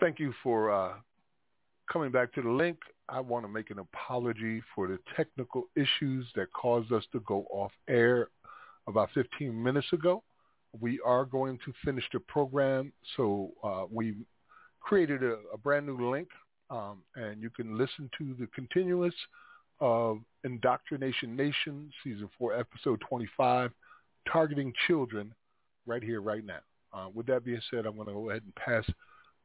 Thank you for coming back to the link. I want to make an apology for the technical issues that caused us to go off air about 15 minutes ago. We are going to finish the program, so we created a brand new link, and you can listen to the continuance of Indoctrination Nation, Season 4, Episode 25, Targeting Children, right here, right now. With that being said, I'm going to go ahead and pass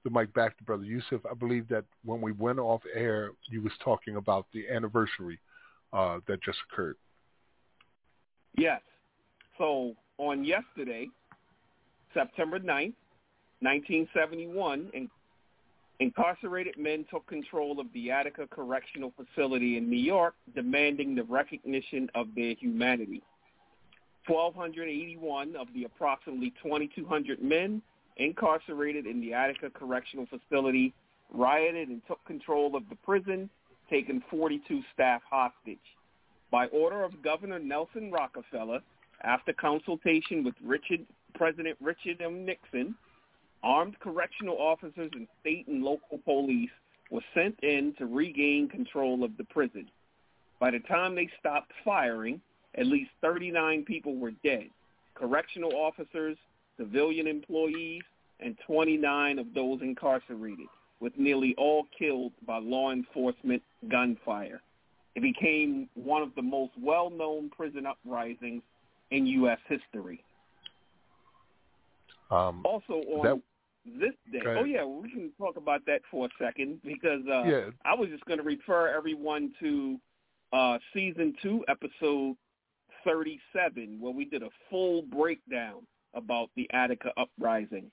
the mic back to Brother Yusuf. I believe that when we went off air, you was talking about the anniversary that just occurred. Yes. So on yesterday, September 9th, 1971, incarcerated men took control of the Attica Correctional Facility in New York, demanding the recognition of their humanity. 1,281 of the approximately 2,200 men incarcerated in the Attica Correctional Facility rioted and took control of the prison, taking 42 staff hostage. By order of Governor Nelson Rockefeller, after consultation with President Richard M. Nixon, armed correctional officers and state and local police were sent in to regain control of the prison. By the time they stopped firing, at least 39 people were dead, correctional officers, civilian employees, and 29 of those incarcerated, with nearly all killed by law enforcement gunfire. It became one of the most well-known prison uprisings in U.S. history. Also on this day, we can talk about that for a second, because I was just going to refer everyone to Season 2, Episode 37, where we did a full breakdown about the Attica uprising.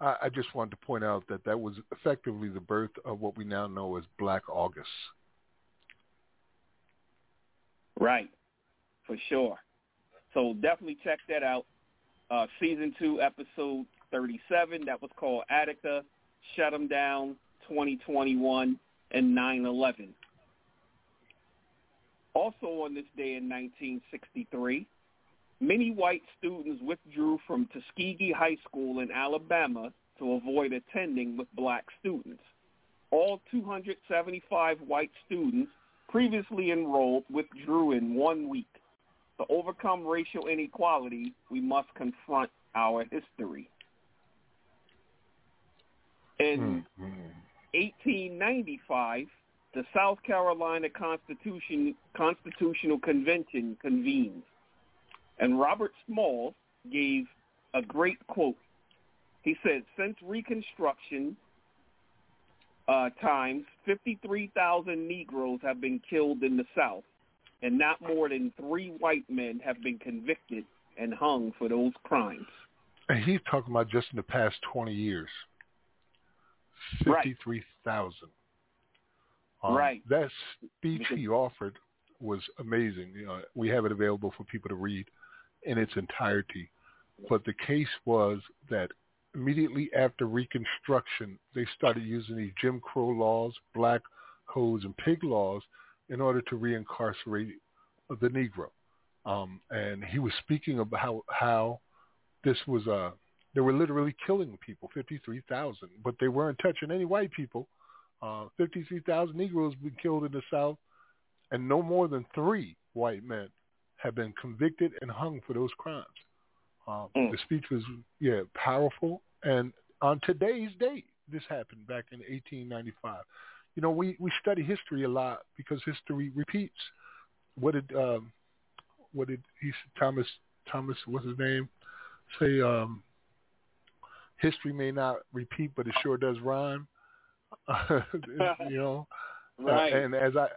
I just wanted to point out that that was effectively the birth of what we now know as Black August. Right, for sure. So definitely check that out. Season 2, Episode 37, that was called Attica, Shut 'Em Down, 2021, and 9/11. Also on this day in 1963, many white students withdrew from Tuskegee High School in Alabama to avoid attending with black students. All 275 white students previously enrolled withdrew in 1 week. To overcome racial inequality, we must confront our history. In 1895, the South Carolina Constitutional Convention convened, and Robert Smalls gave a great quote. He said, "Since Reconstruction times, 53,000 Negroes have been killed in the South, and not more than 3 white men have been convicted and hung for those crimes." And he's talking about just in the past 20 years. 53,000. Right. That speech he offered was amazing. You know, we have it available for people to read in its entirety. But the case was that immediately after Reconstruction, they started using these Jim Crow laws, black codes, and pig laws in order to reincarcerate the Negro. And he was speaking about how this was they were literally killing people, 53,000, but they weren't touching any white people. 53,000 Negroes been killed in the South, and no more than 3 white men have been convicted and hung for those crimes. The speech was, powerful. And on today's date, this happened back in 1895. You know, we study history a lot because history repeats. Thomas, what's his name, say? History may not repeat, but it sure does rhyme. You know, right. And as I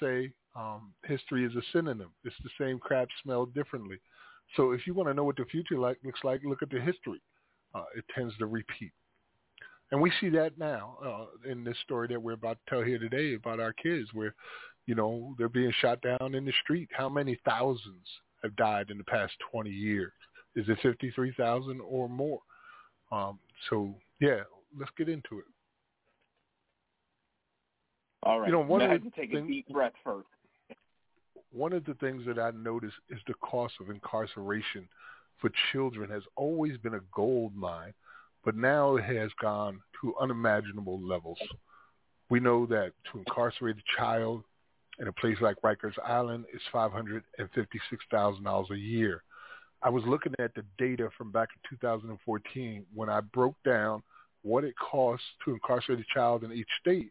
say, history is a synonym. It's the same crap smelled differently. So if you want to know what the future looks like, look at the history. It tends to repeat. And we see that now in this story that we're about to tell here today about our kids, where, you know, they're being shot down in the street. How many thousands have died in the past 20 years? Is it 53,000 or more? Let's get into it. All right. You know, a deep breath first. One of the things that I noticed is the cost of incarceration for children has always been a gold mine. but now it has gone to unimaginable levels. We know that to incarcerate a child in a place like Rikers Island is $556,000 a year. I was looking at the data from back in 2014 when I broke down what it costs to incarcerate a child in each state.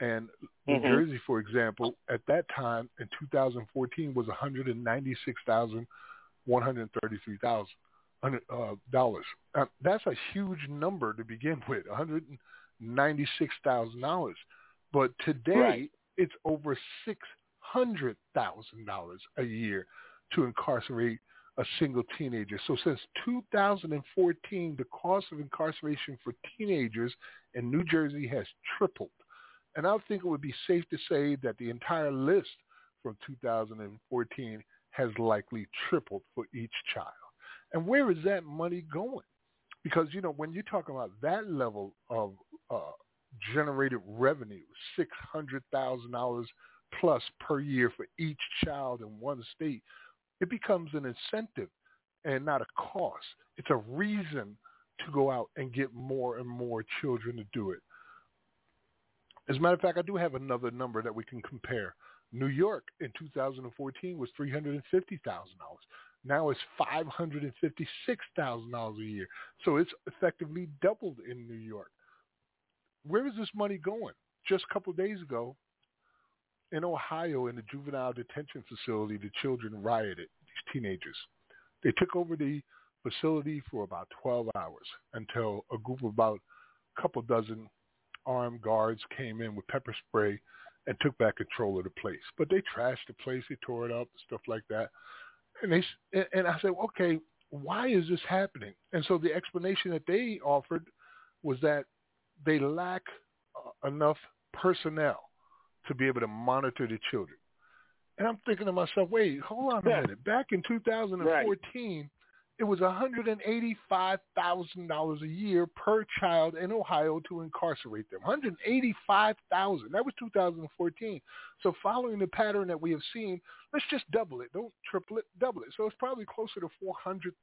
And New Jersey, for example, at that time in 2014 was $196,133. That's a huge number to begin with, $196,000. But today it's over $600,000 a year to incarcerate a single teenager. So since 2014, the cost of incarceration for teenagers in New Jersey has tripled. And I think it would be safe to say that the entire list from 2014 has likely tripled for each child. And where is that money going? Because, you know, when you're talking about that level of generated revenue, $600,000 plus per year for each child in one state, it becomes an incentive and not a cost. It's a reason to go out and get more and more children to do it. As a matter of fact, I do have another number that we can compare. New York in 2014 was $350,000. Now it's $556,000 a year. So it's effectively doubled in New York. Where is this money going? Just a couple of days ago, in Ohio, in the juvenile detention facility, the children rioted, these teenagers. They took over the facility for about 12 hours until a group of about a couple dozen armed guards came in with pepper spray and took back control of the place. But they trashed the place, they tore it up, stuff like that. And I said, okay, why is this happening? And so the explanation that they offered was that they lack enough personnel to be able to monitor the children. And I'm thinking to myself, wait, hold on a minute. Back in 2014, it was $185,000 a year per child in Ohio to incarcerate them. $185,000. That was 2014. So following the pattern that we have seen, let's just double it. Don't triple it, double it. So it's probably closer to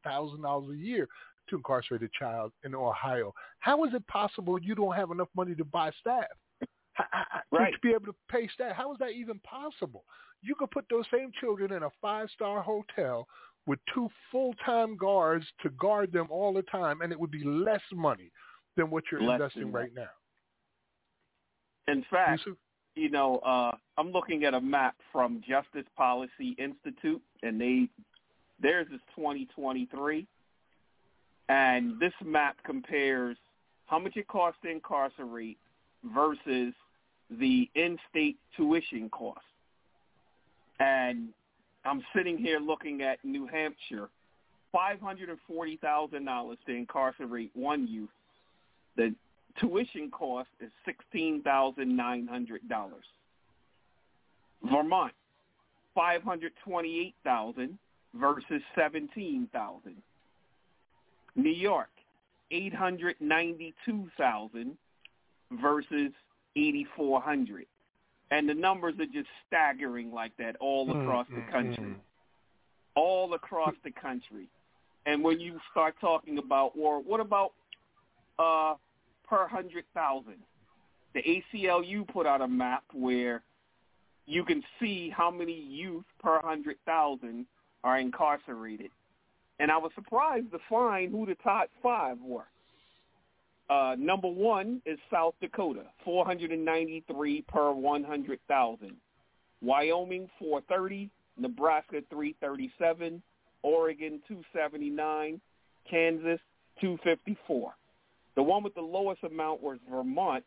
$400,000 a year to incarcerate a child in Ohio. How is it possible you don't have enough money to buy staff? To be able to pay staff? How is that even possible? You could put those same children in a five-star hotel with two full-time guards to guard them all the time, and it would be less money than what you're investing right now. In fact, you know, I'm looking at a map from Justice Policy Institute, and theirs is 2023, and this map compares how much it costs to incarcerate versus the in-state tuition cost. And I'm sitting here looking at New Hampshire, $540,000 to incarcerate one youth. The tuition cost is $16,900. Vermont, $528,000 versus $17,000. New York, $892,000 versus $8,400. And the numbers are just staggering like that all across the country. All across the country. And when you start talking about, or what about per 100,000? The ACLU put out a map where you can see how many youth per 100,000 are incarcerated. And I was surprised to find who the top five were. Number one is South Dakota, 493 per 100,000. Wyoming, 430. Nebraska, 337. Oregon, 279. Kansas, 254. The one with the lowest amount was Vermont,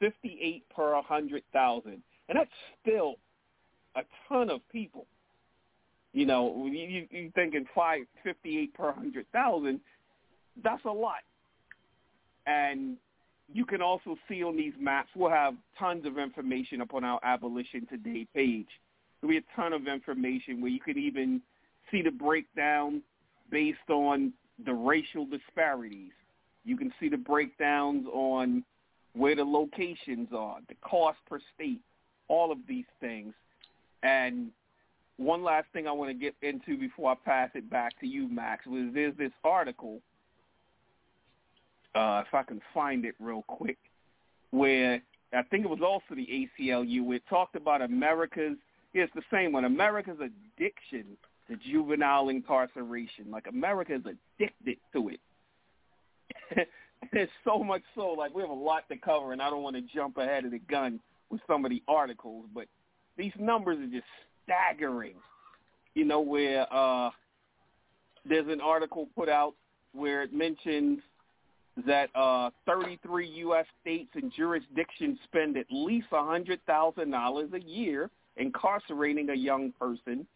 58 per 100,000. And that's still a ton of people. You know, you're thinking 58 per 100,000, that's a lot. And you can also see on these maps, we'll have tons of information up on our Abolition Today page. There'll be a ton of information where you can even see the breakdown based on the racial disparities. You can see the breakdowns on where the locations are, the cost per state, all of these things. And one last thing I want to get into before I pass it back to you, Max, was there's this article if I can find it real quick, where I think it was also the ACLU, where it talked about America's, it's the same one, America's addiction to juvenile incarceration. Like, America is addicted to it. There's so much so, like, we have a lot to cover, and I don't want to jump ahead of the gun with some of the articles, but these numbers are just staggering, you know, where there's an article put out where it mentions that 33 U.S. states and jurisdictions spend at least $100,000 a year incarcerating a young person,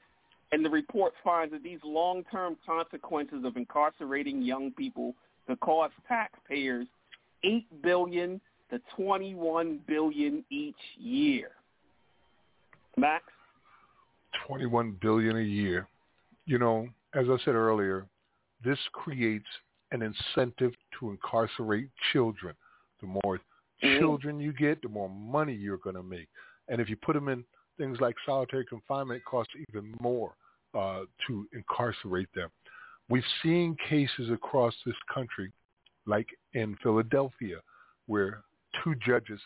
and the report finds that these long-term consequences of incarcerating young people could cost taxpayers $8 billion to $21 billion each year. Max? $21 billion a year. You know, as I said earlier, this creates an incentive to incarcerate children. The more children you get, the more money you're going to make. And if you put them in things like solitary confinement, it costs even more to incarcerate them. We've seen cases across this country, like in Philadelphia, where two judges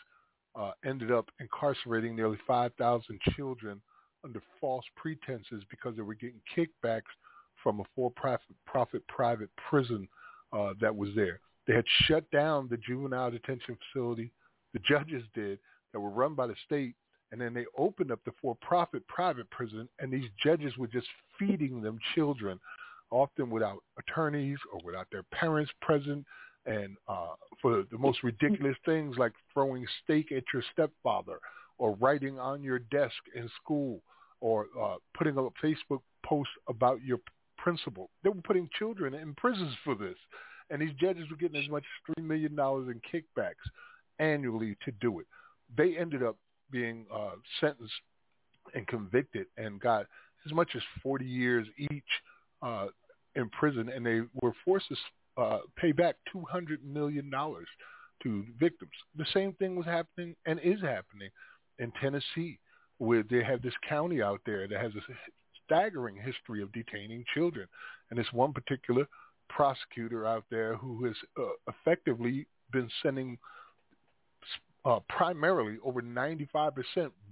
ended up incarcerating nearly 5,000 children under false pretenses because they were getting kickbacks from a for-profit private prison that was there. They had shut down the juvenile detention facility, the judges did, that were run by the state, and then they opened up the for-profit private prison, and these judges were just feeding them children, often without attorneys or without their parents present, and for the most ridiculous things like throwing steak at your stepfather or writing on your desk in school or putting up Facebook posts about your principal. They were putting children in prisons for this, and these judges were getting as much as $3 million in kickbacks annually to do it. They ended up being sentenced and convicted and got as much as 40 years each in prison, and they were forced to pay back $200 million to victims. The same thing was happening and is happening in Tennessee, where they have this county out there that has a staggering history of detaining children. And this one particular prosecutor out there who has effectively been sending primarily over 95%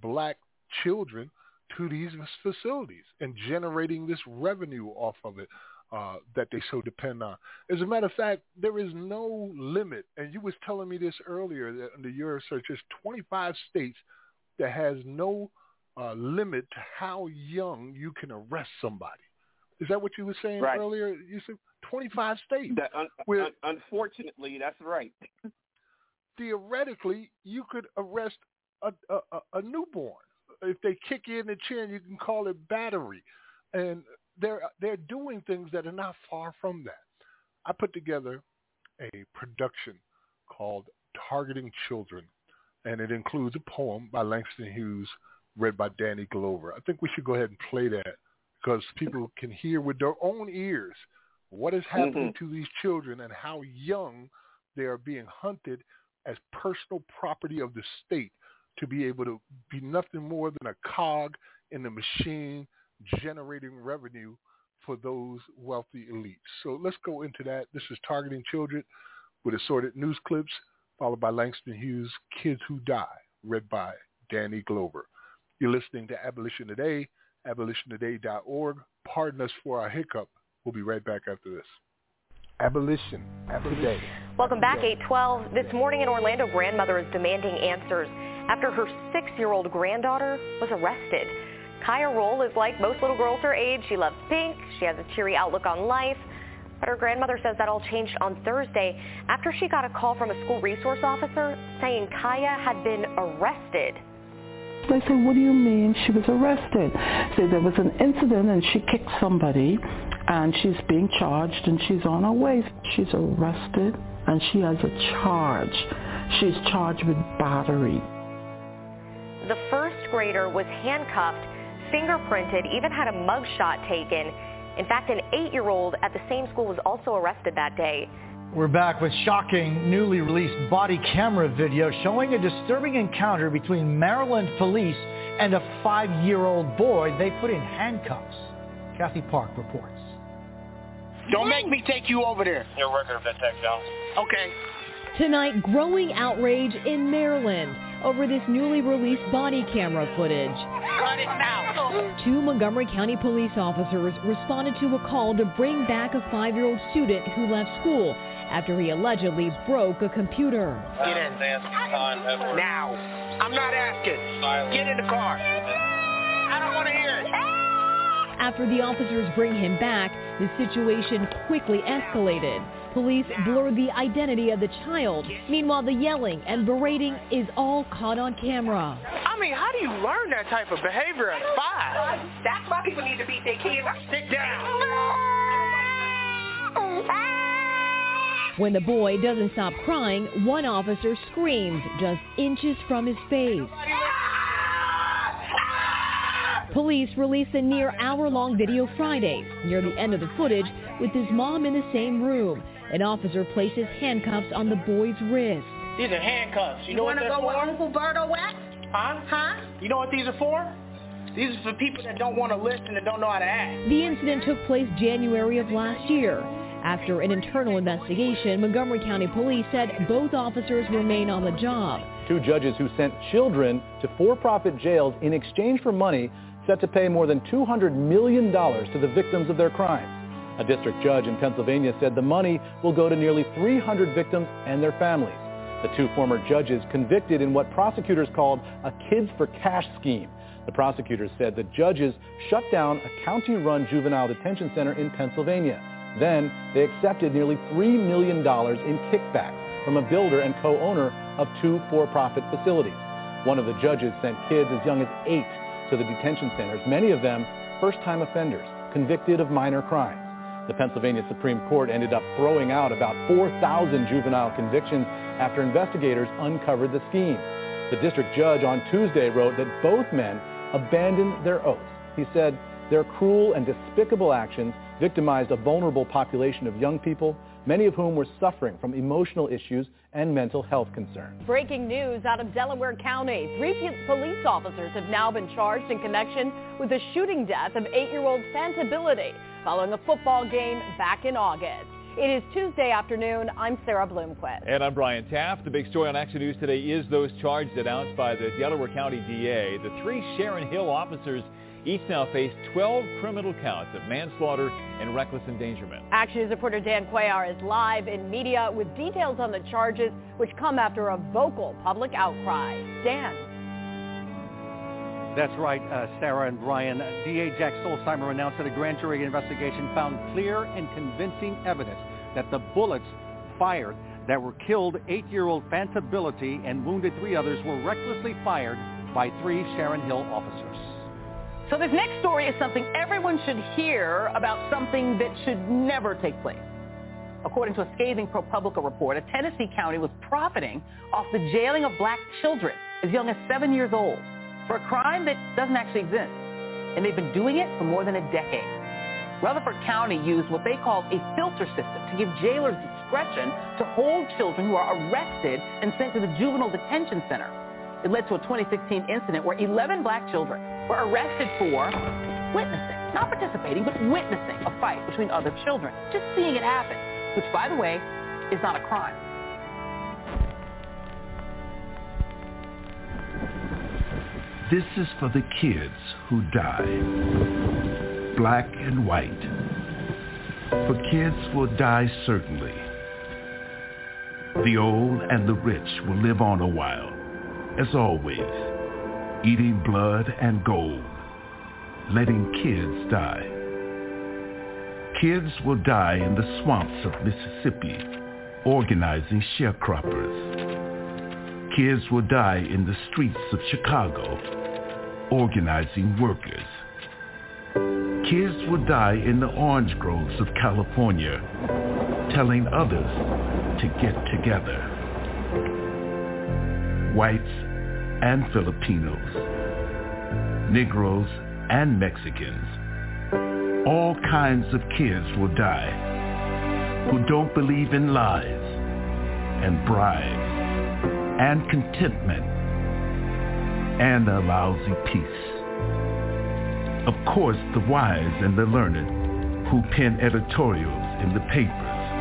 black children to these facilities and generating this revenue off of it that they so depend on. As a matter of fact, there is no limit. And you was telling me this earlier, that under your research, there's 25 states that has no limit to how young you can arrest somebody. Is that what you were saying right earlier? You said 25 states. That unfortunately, that's right. Theoretically, you could arrest a newborn. If they kick you in the chin, you can call it battery. And they're doing things that are not far from that. I put together a production called Targeting Children, and it includes a poem by Langston Hughes read by Danny Glover. I think we should go ahead and play that because people can hear with their own ears what is happening to these children and how young they are being hunted as personal property of the state, to be able to be nothing more than a cog in the machine generating revenue for those wealthy elites. So let's go into that. This is Targeting Children with assorted news clips, followed by Langston Hughes' Kids Who Die, read by Danny Glover. You're listening to Abolition Today, abolitiontoday.org. Pardon us for our hiccup. We'll be right back after this. Abolition Today. Welcome back, 8:12. This morning, an Orlando grandmother is demanding answers after her 6-year-old granddaughter was arrested. Kaya Roll is like most little girls her age. She loves pink. She has a cheery outlook on life. But her grandmother says that all changed on Thursday after she got a call from a school resource officer saying Kaya had been arrested. They say, what do you mean she was arrested? Say there was an incident and she kicked somebody and she's being charged and she's on her way. She's arrested and she has a charge. She's charged with battery. The first grader was handcuffed, fingerprinted, even had a mugshot taken. In fact, an 8-year-old at the same school was also arrested that day. We're back with shocking newly released body camera video showing a disturbing encounter between Maryland police and a 5-year-old boy they put in handcuffs. Kathy Park reports. Don't make me take you over there. Your record of that tax down. Okay. Tonight, growing outrage in Maryland over this newly released body camera footage. Cut it now. Two Montgomery County police officers responded to a call to bring back a 5-year-old student who left school after he allegedly broke a computer. Get in. Now. I'm not asking. Get in the car. I don't want to hear it. After the officers bring him back, the situation quickly escalated. Police blurred the identity of the child. Meanwhile, the yelling and berating is all caught on camera. I mean, how do you learn that type of behavior at 5? That's why people need to beat their kids. Sit down. When the boy doesn't stop crying, one officer screams just inches from his face. Police released a near hour-long video Friday. Near the end of the footage, with his mom in the same room, an officer places handcuffs on the boy's wrist. These are handcuffs. You know what they're for? You want to go with Uncle Berto Wax? Huh? You know what these are for? These are for people that don't want to listen and don't know how to act. The incident took place January of last year. After an internal investigation, Montgomery County Police said both officers remain on the job. Two judges who sent children to for-profit jails in exchange for money set to pay more than $200 million to the victims of their crimes. A district judge in Pennsylvania said the money will go to nearly 300 victims and their families. The two former judges convicted in what prosecutors called a kids for cash scheme. The prosecutors said the judges shut down a county-run juvenile detention center in Pennsylvania. Then, they accepted nearly $3 million in kickbacks from a builder and co-owner of two for-profit facilities. One of the judges sent kids as young as 8 to the detention centers, many of them first-time offenders, convicted of minor crimes. The Pennsylvania Supreme Court ended up throwing out about 4,000 juvenile convictions after investigators uncovered the scheme. The district judge on Tuesday wrote that both men abandoned their oaths. He said, their cruel and despicable actions victimized a vulnerable population of young people, many of whom were suffering from emotional issues and mental health concerns. Breaking news out of Delaware County. 3 police officers have now been charged in connection with the shooting death of 8-year-old Fanta Bility following a football game back in August. It is Tuesday afternoon. I'm Sarah Bloomquist. And I'm Brian Taft. The big story on Action News today is those charges announced by the Delaware County DA. The 3 Sharon Hill officers each now face 12 criminal counts of manslaughter and reckless endangerment. Action News reporter Dan Cuellar is live in media with details on the charges, which come after a vocal public outcry. Dan. That's right, Sarah and Brian. DA Jack Solsheimer announced that a grand jury investigation found clear and convincing evidence that the bullets fired that were killed 8-year-old Fanta Bility and wounded 3 others were recklessly fired by 3 Sharon Hill officers. So this next story is something everyone should hear about, something that should never take place. According to a scathing ProPublica report, a Tennessee county was profiting off the jailing of black children as young as 7 years old for a crime that doesn't actually exist. And they've been doing it for more than a decade. Rutherford County used what they called a filter system to give jailers discretion to hold children who are arrested and sent to the juvenile detention center. It led to a 2016 incident where 11 black children were arrested for witnessing, not participating, but witnessing a fight between other children, just seeing it happen, which, by the way, is not a crime. This is for the kids who die, black and white. For kids will die certainly. The old and the rich will live on a while. As always, eating blood and gold, letting kids die. Kids will die in the swamps of Mississippi, organizing sharecroppers. Kids will die in the streets of Chicago, organizing workers. Kids will die in the orange groves of California, telling others to get together. Whites and Filipinos, Negroes and Mexicans, all kinds of kids will die who don't believe in lies and bribes and contentment and a lousy peace. Of course, the wise and the learned who pen editorials in the papers,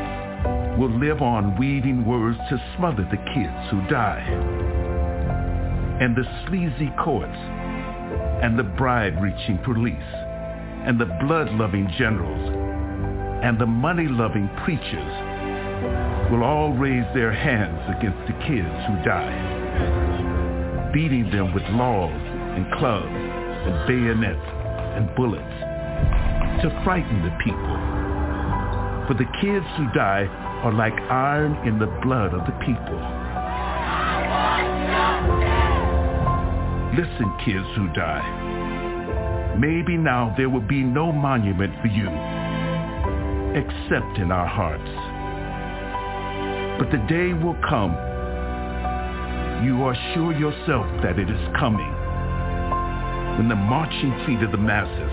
will live on weaving words to smother the kids who die, and the sleazy courts, and the bribe-reaching police, and the blood-loving generals, and the money-loving preachers will all raise their hands against the kids who die, beating them with laws and clubs and bayonets and bullets to frighten the people. For the kids who die are like iron in the blood of the people. Listen, kids who die. Maybe now there will be no monument for you, except in our hearts. But the day will come, you are sure yourself that it is coming, when the marching feet of the masses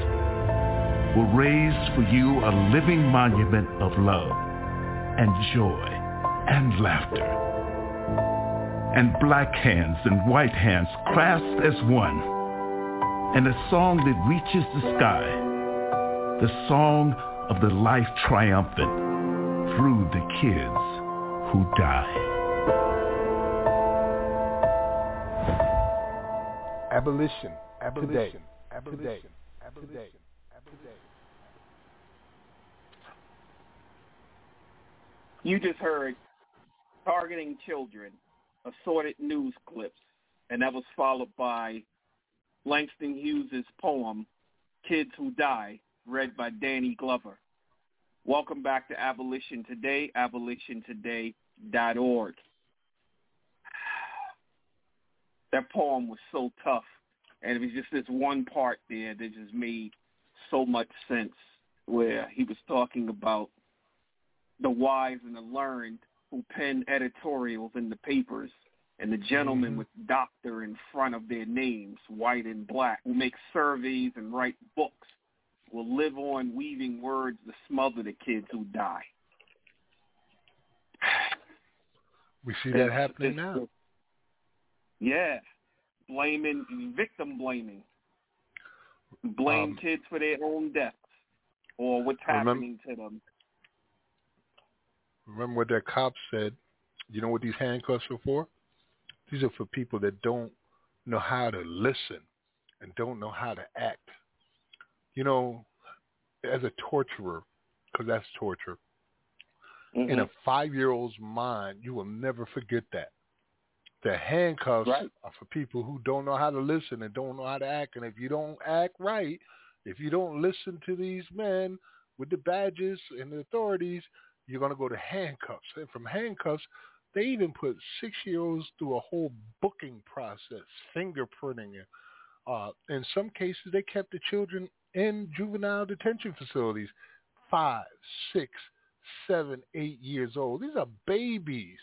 will raise for you a living monument of love and joy and laughter, and black hands and white hands clasped as one, and a song that reaches the sky, the song of the life triumphant through the kids who die. Abolition, abolition, abolition, abolition. You just heard Targeting Children, assorted news clips, and that was followed by Langston Hughes' poem, Kids Who Die, read by Danny Glover. Welcome back to Abolition Today, abolitiontoday.org. That poem was so tough, and it was just this one part there that just made so much sense, where he was talking about the wise and the learned who pen editorials in the papers, and the gentlemen with doctor in front of their names, white and black, who make surveys and write books, will live on weaving words to smother the kids who die. We see that happening now. Yeah. Blaming, victim blaming. Blame kids for their own deaths or what's happening to them. Remember what that cop said? You know what these handcuffs are for? These are for people that don't know how to listen and don't know how to act. You know, as a torturer, because that's torture, in a 5-year-old's mind, you will never forget that. The handcuffs are for people who don't know how to listen and don't know how to act. And if you don't act right, if you don't listen to these men with the badges and the authorities, you're going to go to handcuffs. And from handcuffs, they even put 6-year-olds through a whole booking process, fingerprinting. In some cases, they kept the children in juvenile detention facilities, 5, 6, 7, 8 years old. These are babies.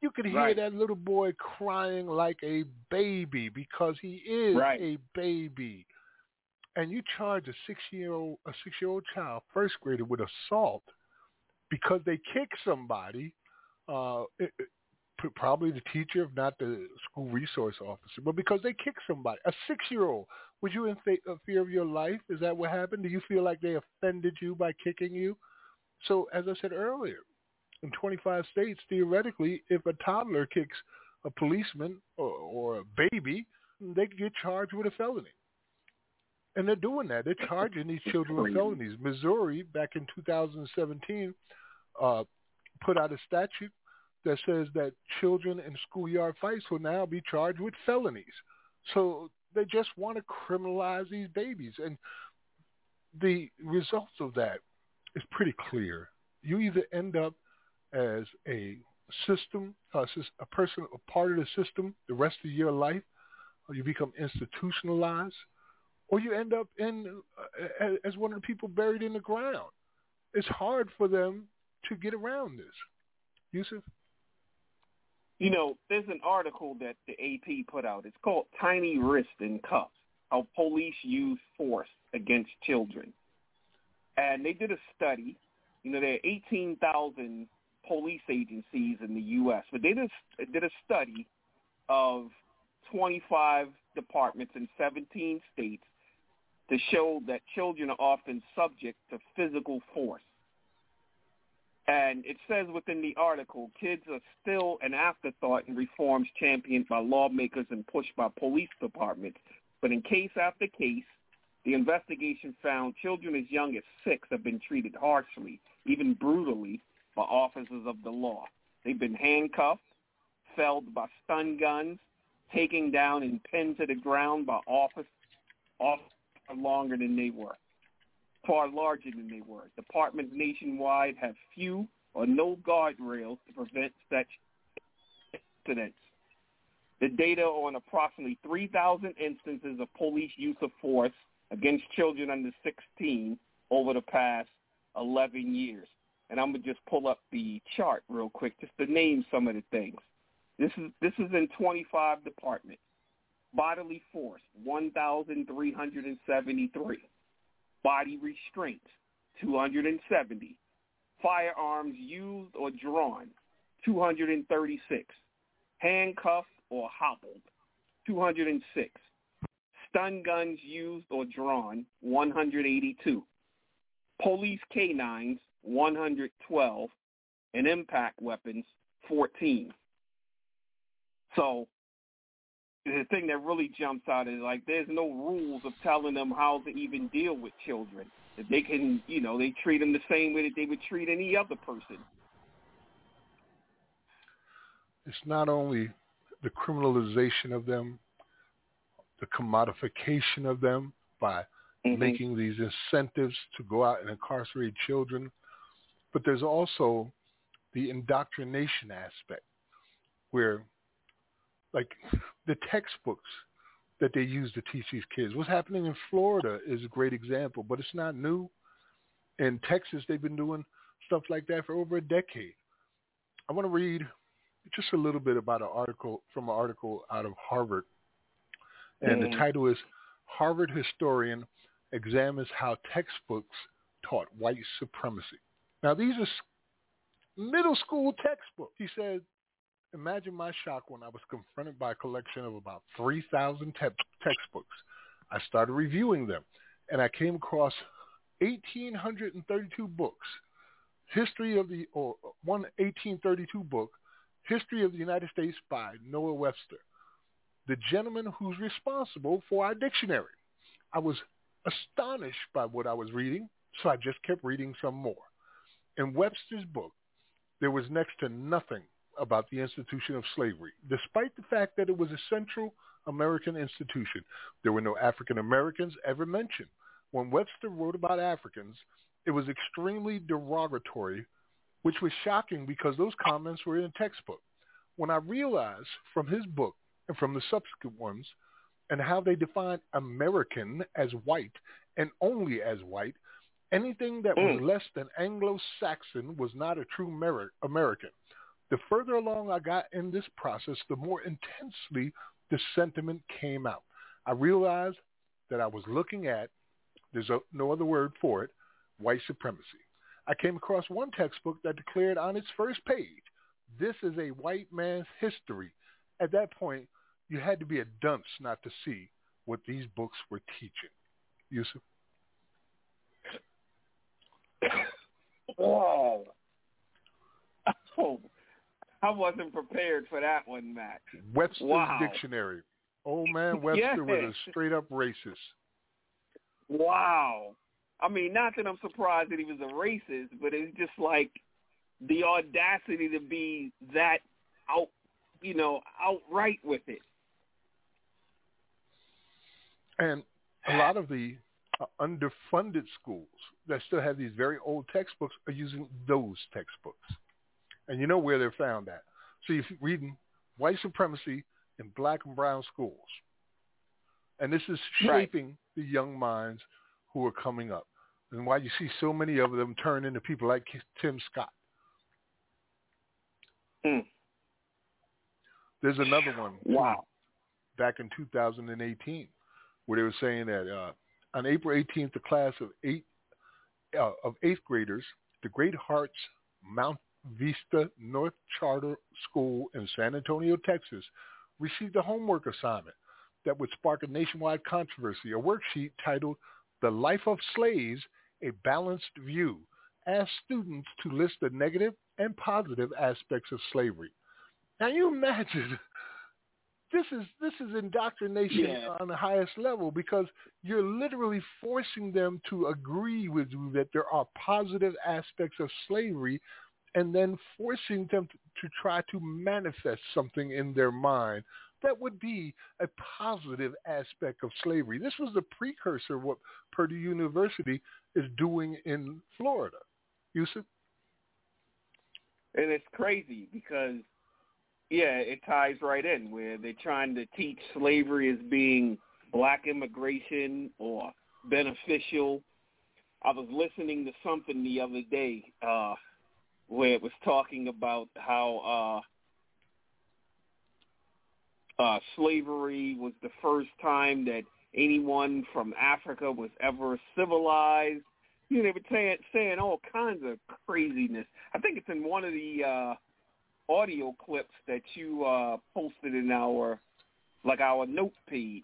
You could hear that little boy crying like a baby because he is a baby. And you charge a six-year-old child, first grader, with assault because they kick somebody, probably the teacher, if not the school resource officer, but because they kick somebody, a 6-year-old, would you in fear of your life? Is that what happened? Do you feel like they offended you by kicking you? So as I said earlier, in 25 states, theoretically, if a toddler kicks a policeman or a baby, they could get charged with a felony. And they're doing that. They're charging these children with felonies. Missouri, back in 2017, put out a statute that says that children in schoolyard fights will now be charged with felonies. So they just want to criminalize these babies. And the results of that is pretty clear. You either end up as a system, a person, a part of the system the rest of your life, or you become institutionalized, or you end up in as one of the people buried in the ground. It's hard for them to get around this. Yusuf? You know, there's an article that the AP put out. It's called Tiny Wrist and Cuffs, How Police Use Force Against Children. And they did a study. You know, there are 18,000 police agencies in the U.S., but they did a study of 25 departments in 17 states to show that children are often subject to physical force. And it says within the article, kids are still an afterthought in reforms championed by lawmakers and pushed by police departments. But in case after case, the investigation found children as young as 6 have been treated harshly, even brutally, by officers of the law. They've been handcuffed, felled by stun guns, taken down and pinned to the ground by officers longer than they were. Far larger than they were. Departments nationwide have few or no guardrails to prevent such incidents. The data on approximately 3,000 instances of police use of force against children under 16 over the past 11 years. And I'm going to just pull up the chart real quick just to name some of the things. This is in 25 departments. Bodily force, 1,373. Body restraints, 270. Firearms used or drawn, 236. Handcuffed or hobbled, 206. Stun guns used or drawn, 182. Police canines, 112. And impact weapons, 14. So the thing that really jumps out is, like, there's no rules of telling them how to even deal with children. If they can, you know, they treat them the same way that they would treat any other person. It's not only the criminalization of them, the commodification of them by making these incentives to go out and incarcerate children, but there's also the indoctrination aspect where, like, the textbooks that they use to teach these kids. What's happening in Florida is a great example, but it's not new. In Texas, they've been doing stuff like that for over a decade. I want to read just a little bit about an article out of Harvard. And the title is, Harvard Historian Examines How Textbooks Taught White Supremacy. Now, these are middle school textbooks. He said, imagine my shock when I was confronted by a collection of about 3,000 textbooks. I started reviewing them, and I came across 1,832 books. One 1832 book, History of the United States by Noah Webster, the gentleman who's responsible for our dictionary. I was astonished by what I was reading, so I just kept reading some more. In Webster's book, there was next to nothing about the institution of slavery, despite the fact that it was a central American institution. There were no African Americans ever mentioned. When Webster wrote about Africans, it was extremely derogatory, which was shocking because those comments were in a textbook. When I realized from his book and from the subsequent ones and how they defined American as white and only as white, anything that was less than Anglo-Saxon was not a true American. The further along I got in this process, the more intensely the sentiment came out. I realized that I was looking at, there's no other word for it, white supremacy. I came across one textbook that declared on its first page, this is a white man's history. At that point, you had to be a dunce not to see what these books were teaching. Yusuf? Wow. Oh. I wasn't prepared for that one, Max. Webster's Dictionary. Old man Webster was a straight-up racist. Wow. I mean, not that I'm surprised that he was a racist, but it's just like the audacity to be that outright with it. And a lot of the underfunded schools that still have these very old textbooks are using those textbooks. And you know where they're found at. So you're reading white supremacy in black and brown schools. And this is shaping the young minds who are coming up. And why you see so many of them turn into people like Tim Scott. There's another one. Wow. Back in 2018, where they were saying that on April 18th, the class of eighth graders, the Great Hearts Mount Vista North Charter School in San Antonio, Texas, received a homework assignment that would spark a nationwide controversy, a worksheet titled The Life of Slaves, A Balanced View, asked students to list the negative and positive aspects of slavery. Now you imagine, this is indoctrination on the highest level, because you're literally forcing them to agree with you that there are positive aspects of slavery, and then forcing them to try to manifest something in their mind that would be a positive aspect of slavery. This was the precursor of what Purdue University is doing in Florida. Yusuf? And it's crazy because, it ties right in where they're trying to teach slavery as being black immigration or beneficial. I was listening to something the other day where it was talking about how slavery was the first time that anyone from Africa was ever civilized. You know, they were saying all kinds of craziness. I think it's in one of the audio clips that you posted in our note page,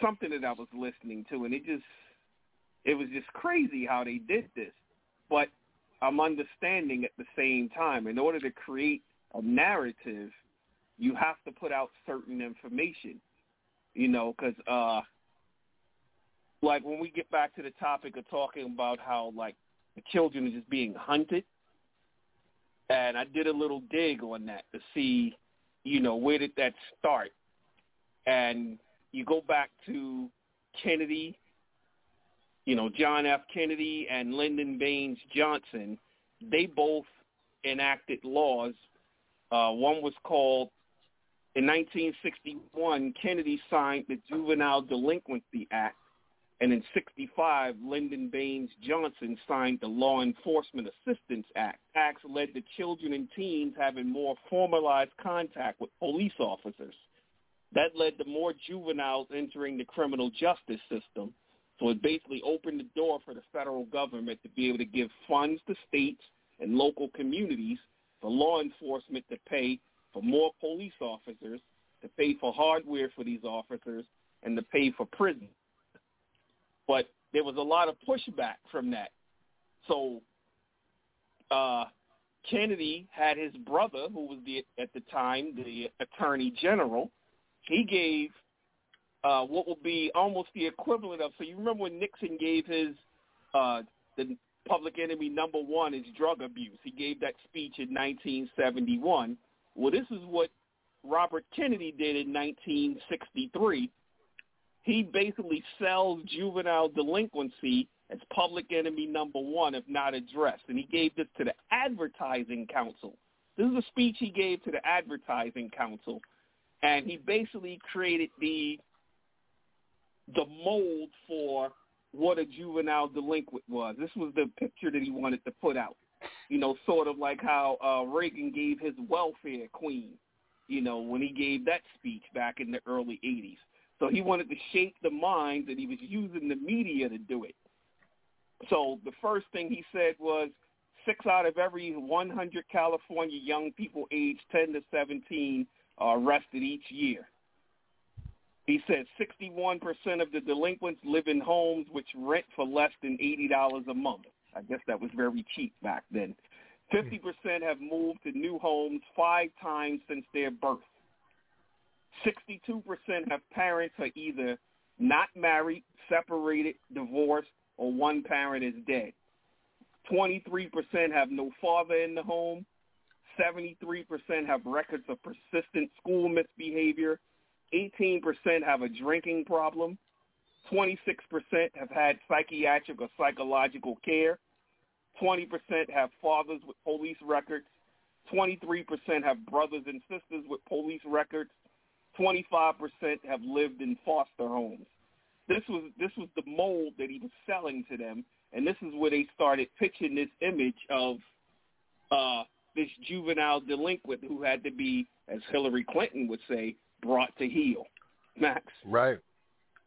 something that I was listening to, and it was just crazy how they did this. But I'm understanding at the same time, in order to create a narrative, you have to put out certain information, because like when we get back to the topic of talking about how like the children are just being hunted, and I did a little dig on that to see, where did that start? And you go back to Kennedy, John F. Kennedy and Lyndon Baines Johnson. They both enacted laws. One was called, in 1961, Kennedy signed the Juvenile Delinquency Act, and in 1965, Lyndon Baines Johnson signed the Law Enforcement Assistance Act. Acts led to children and teens having more formalized contact with police officers. That led to more juveniles entering the criminal justice system. So it basically opened the door for the federal government to be able to give funds to states and local communities for law enforcement to pay for more police officers, to pay for hardware for these officers, and to pay for prison. But there was a lot of pushback from that. So Kennedy had his brother, who was at the time the Attorney General. He gave what would be almost the equivalent of, so you remember when Nixon gave his the public enemy number one is drug abuse. He gave that speech in 1971. Well, this is what Robert Kennedy did in 1963. He basically sells juvenile delinquency as public enemy number one if not addressed. And he gave this to the Advertising Council. This is a speech he gave to the Advertising Council. And he basically created the mold for what a juvenile delinquent was. This was the picture that he wanted to put out, sort of like how Reagan gave his welfare queen, when he gave that speech back in the early 80s. So he wanted to shape the mind, that he was using the media to do it. So the first thing he said was 6 out of every 100 California young people aged 10 to 17 are arrested each year. He said 61% of the delinquents live in homes which rent for less than $80 a month. I guess that was very cheap back then. 50% have moved to new homes 5 times since their birth. 62% have parents are either not married, separated, divorced, or one parent is dead. 23% have no father in the home. 73% have records of persistent school misbehavior. 18% have a drinking problem. 26% have had psychiatric or psychological care. 20% have fathers with police records. 23% have brothers and sisters with police records. 25% have lived in foster homes. This was the mold that he was selling to them, and this is where they started pitching this image of this juvenile delinquent who had to be, as Hillary Clinton would say, brought to heel. Max. Right.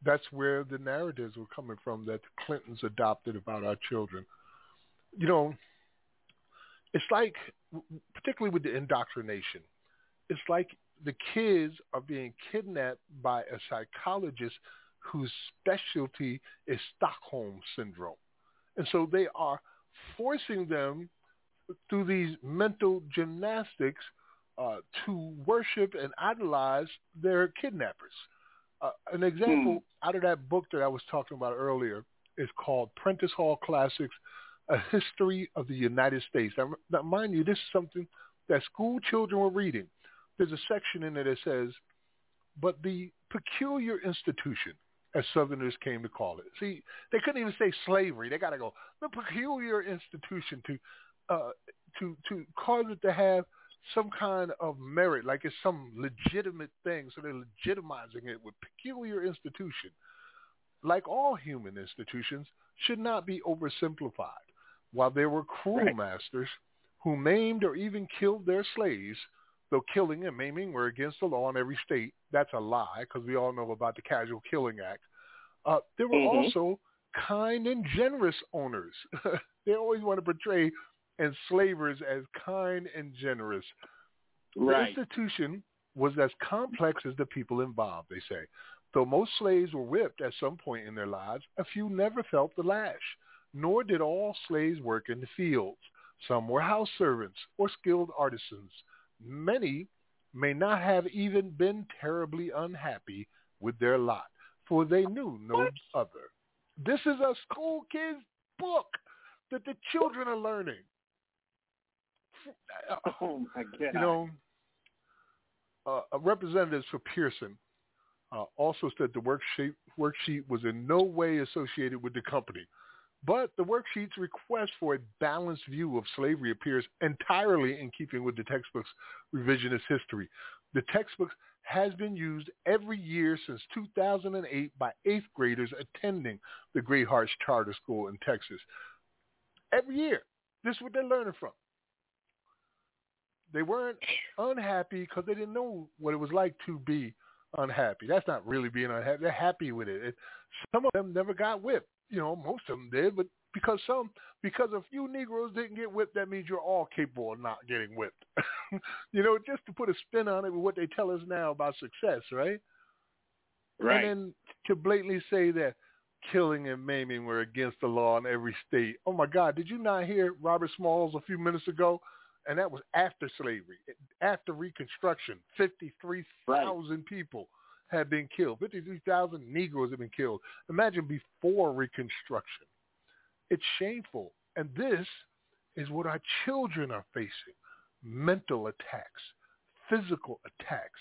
That's where the narratives were coming from that the Clintons adopted about our children. It's like, particularly with the indoctrination, it's like the kids are being kidnapped by a psychologist whose specialty is Stockholm syndrome. And so they are forcing them through these mental gymnastics to worship and idolize their kidnappers. An example out of that book that I was talking about earlier is called Prentice Hall Classics, A History of the United States. Now, mind you, this is something that school children were reading. There's a section in there that says, but the peculiar institution, as Southerners came to call it. See, they couldn't even say slavery. They got to go, the peculiar institution, to cause it to have some kind of merit, like it's some legitimate thing. So they're legitimizing it with peculiar institution. Like all human institutions, should not be oversimplified. While there were cruel masters who maimed or even killed their slaves, though killing and maiming were against the law in every state, that's a lie because we all know about the Casual Killing Act. There were also kind and generous owners. They always want to portray enslavers as kind and generous. The institution was as complex as the people involved, they say. Though most slaves were whipped at some point in their lives, a few never felt the lash, nor did all slaves work in the fields. Some were house servants or skilled artisans. Many may not have even been terribly unhappy with their lot, for they knew no other. This is a school kid's book that the children are learning. Oh, my God. You know, representatives for Pearson also said the worksheet was in no way associated with the company. But the worksheet's request for a balanced view of slavery appears entirely in keeping with the textbook's revisionist history. The textbook has been used every year since 2008 by eighth graders attending the Great Hearts Charter School in Texas. Every year, this is what they're learning from. They weren't unhappy because they didn't know what it was like to be unhappy. That's not really being unhappy. They're happy with it. Some of them never got whipped. You know, most of them did, but because a few Negroes didn't get whipped, that means you're all capable of not getting whipped. You know, just to put a spin on it with what they tell us now about success, right? Right. And then to blatantly say that killing and maiming were against the law in every state. Oh, my God, did you not hear Robert Smalls a few minutes ago? And that was after slavery, after Reconstruction. 53,000 people had been killed. 53,000 Negroes had been killed. Imagine before Reconstruction. It's shameful. And this is what our children are facing. Mental attacks, physical attacks,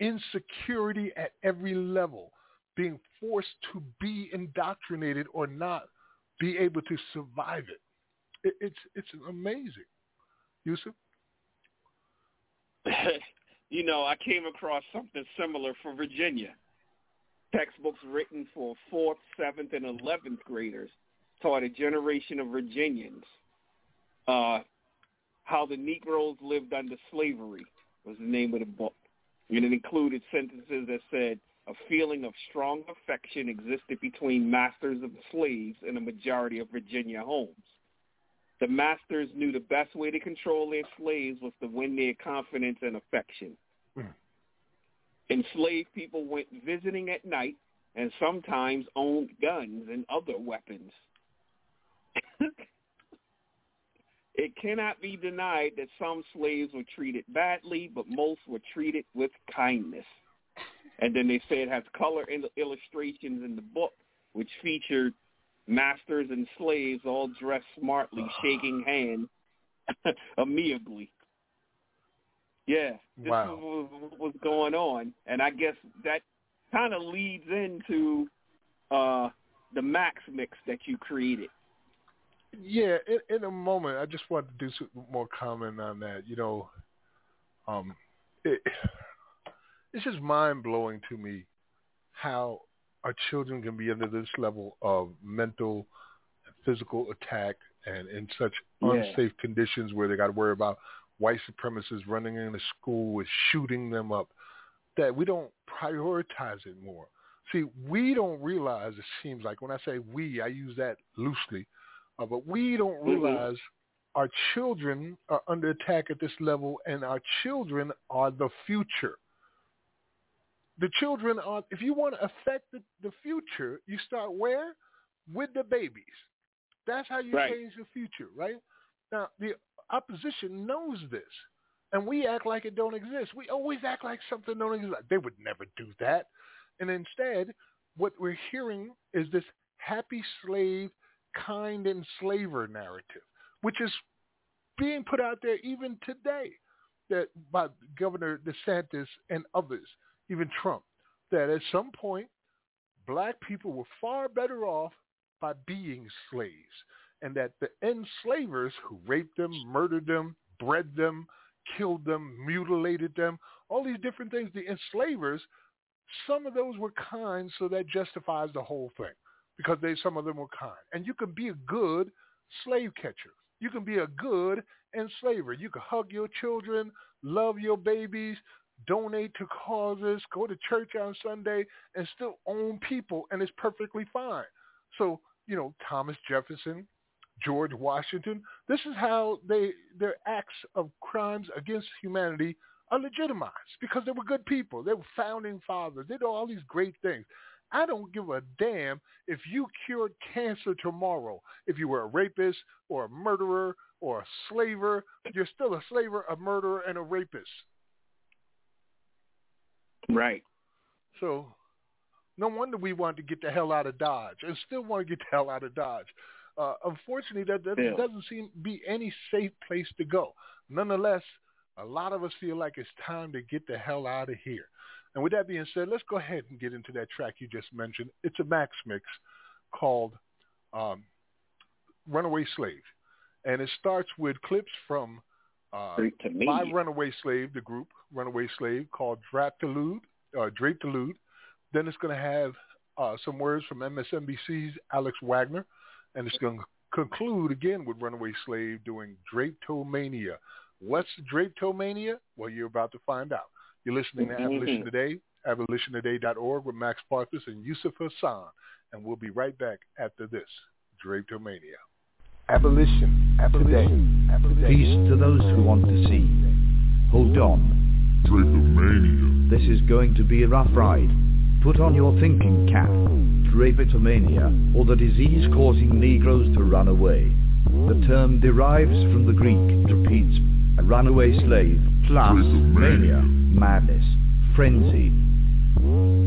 insecurity at every level, being forced to be indoctrinated or not be able to survive it. It's amazing. Yusuf? You know, I came across something similar for Virginia. Textbooks written for 4th, 7th, and 11th graders taught a generation of Virginians how the Negroes lived under slavery was the name of the book. And it included sentences that said, a feeling of strong affection existed between masters of slaves and a majority of Virginia homes. The masters knew the best way to control their slaves was to win their confidence and affection. Enslaved people went visiting at night and sometimes owned guns and other weapons. It cannot be denied that some slaves were treated badly, but most were treated with kindness. And then they say it has color illustrations in the book, which featured masters and slaves all dressed smartly, shaking hands amiably. Yeah, this was what was going on. And I guess that kind of leads into the Max mix that you created. Yeah, in a moment, I just wanted to do some more comment on that. You know, it's just mind-blowing to me how our children can be under this level of mental and physical attack and in such unsafe conditions where they got to worry about white supremacists running into school and shooting them up, that we don't prioritize it more. See, we don't realize, it seems like, when I say we, I use that loosely, but we don't realize our children are under attack at this level, and our children are the future. The children are, if you want to affect the future, you start where? With the babies. That's how you change your future, right? Now, the opposition knows this, and we act like it don't exist. We always act like something don't exist. They would never do that. And instead, what we're hearing is this happy slave, kind enslaver narrative, which is being put out there even today that by Governor DeSantis and others, even Trump, that at some point, black people were far better off by being slaves, and that the enslavers who raped them, murdered them, bred them, killed them, mutilated them, all these different things, the enslavers, some of those were kind, so that justifies the whole thing because some of them were kind. And you can be a good slave catcher. You can be a good enslaver. You can hug your children, love your babies, donate to causes, go to church on Sunday, and still own people, and it's perfectly fine. So, you know, Thomas Jefferson, George Washington, this is how their acts of crimes against humanity are legitimized, because they were good people. They were founding fathers. They did all these great things. I don't give a damn if you cured cancer tomorrow. If you were a rapist or a murderer or a slaver, you're still a slaver, a murderer, and a rapist. Right. So no wonder we want to get the hell out of Dodge and still want to get the hell out of Dodge. Unfortunately, that doesn't seem to be any safe place to go. Nonetheless, a lot of us feel like it's time to get the hell out of here. And with that being said, let's go ahead and get into that track you just mentioned. It's a Max mix called Runaway Slave. And it starts with clips from my Runaway Slave, the group Runaway Slave, called Drape Delude. Then it's going to have some words from MSNBC's Alex Wagner. And it's going to conclude again with Runaway Slave doing Drapetomania. What's Drapetomania? Well, you're about to find out. You're listening to Abolition Today, abolitiontoday.org with Max Parthas and Yusuf Hassan. And we'll be right back after this, Drapetomania. Abolition, abolition, abolition. Peace to those who want to see. Hold on. Drapetomania. This is going to be a rough ride. Put on your thinking cap. Drapetomania, or the disease causing Negroes to run away. The term derives from the Greek trapeze, a runaway slave, plus mania, madness, frenzy.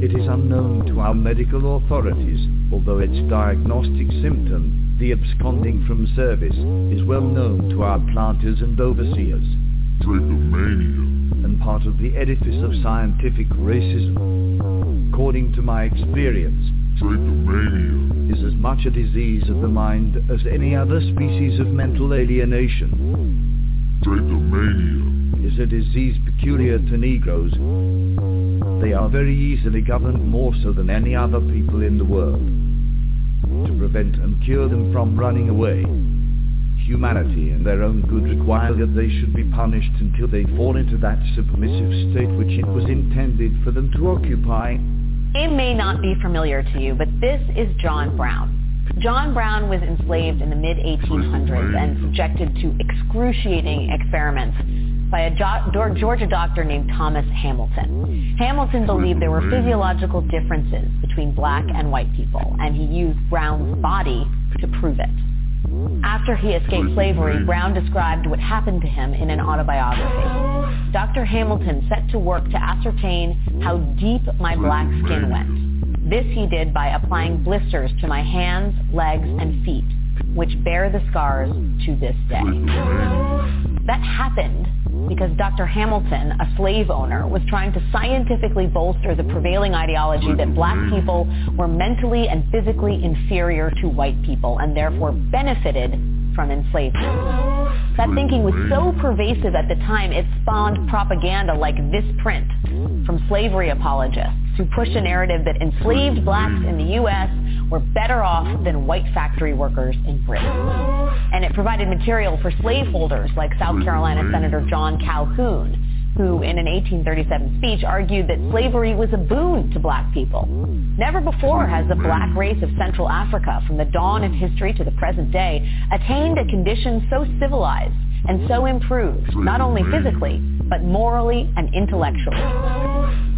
It is unknown to our medical authorities, although its diagnostic symptom, the absconding from service, is well known to our planters and overseers. Drapetomania. And part of the edifice of scientific racism. According to my experience, Drapetomania is as much a disease of the mind as any other species of mental alienation. Drapetomania is a disease peculiar to Negroes. They are very easily governed, more so than any other people in the world. To prevent and cure them from running away, humanity and their own good require that they should be punished until they fall into that submissive state which it was intended for them to occupy. It may not be familiar to you, but this is John Brown. John Brown was enslaved in the mid-1800s and subjected to excruciating experiments by a Georgia doctor named Thomas Hamilton. Hamilton believed there were physiological differences between black and white people, and he used Brown's body to prove it. After he escaped slavery, Brown described what happened to him in an autobiography. Dr. Hamilton set to work to ascertain how deep my black skin went. This he did by applying blisters to my hands, legs, and feet, which bear the scars to this day. That happened because Dr. Hamilton, a slave owner, was trying to scientifically bolster the prevailing ideology that black people were mentally and physically inferior to white people and therefore benefited from enslavement. That thinking was so pervasive at the time, it spawned propaganda like this print from slavery apologists who pushed a narrative that enslaved blacks in the U.S. were better off than white factory workers in Britain. And it provided material for slaveholders like South Carolina Senator John Calhoun, who in an 1837 speech argued that slavery was a boon to black people. Never before has the black race of Central Africa, from the dawn of history to the present day, attained a condition so civilized and so improved, not only physically, but morally and intellectually.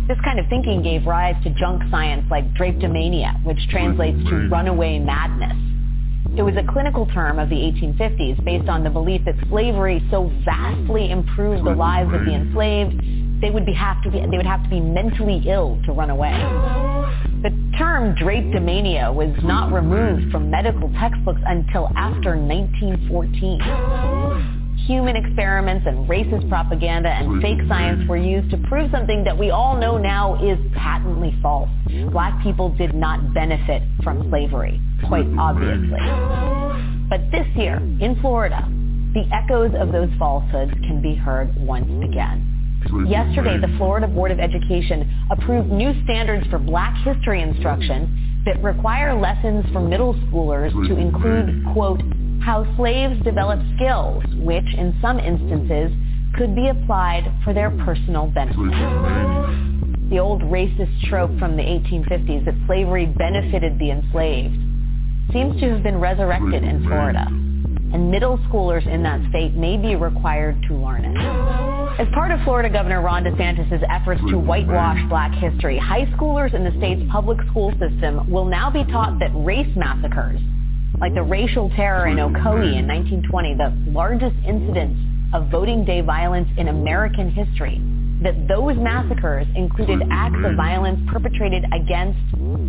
This kind of thinking gave rise to junk science like drapetomania, which translates to runaway madness. It was a clinical term of the 1850s based on the belief that slavery so vastly improved the lives of the enslaved, they would have to be mentally ill to run away. The term drapetomania was not removed from medical textbooks until after 1914. Human experiments and racist propaganda and fake science were used to prove something that we all know now is patently false. Black people did not benefit from slavery, quite obviously. But this year, in Florida, the echoes of those falsehoods can be heard once again. Yesterday, the Florida Board of Education approved new standards for Black history instruction that require lessons for middle schoolers to include, quote, how slaves developed skills, which in some instances could be applied for their personal benefit. The old racist trope from the 1850s that slavery benefited the enslaved seems to have been resurrected in Florida, and middle schoolers in that state may be required to learn it. As part of Florida Governor Ron DeSantis' efforts to whitewash Black history, high schoolers in the state's public school system will now be taught that race massacres, like the racial terror in Ocoee in 1920, the largest incidents of voting day violence in American history, that those massacres included acts of violence perpetrated against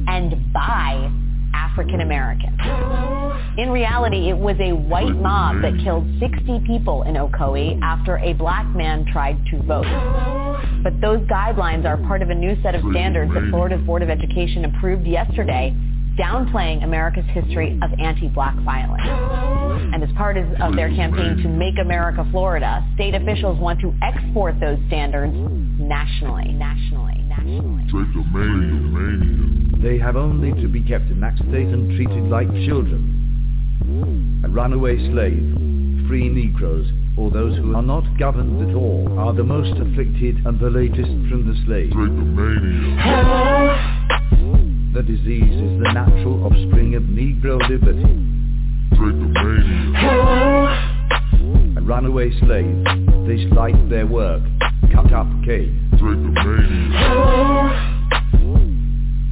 and by African Americans. In reality, it was a white mob that killed 60 people in Ocoee after a Black man tried to vote. But those guidelines are part of a new set of standards that Florida's Board of Education approved yesterday, downplaying America's history of anti-Black violence. And as part of their campaign to Make America Florida, state officials want to export those standards nationally. They have only to be kept in that state and treated like children. A runaway slave, free Negroes, or those who are not governed at all are the most afflicted and the latest from the slaves. The disease is the natural offspring of Negro liberty. A runaway slave, they slight their work, cut up cane.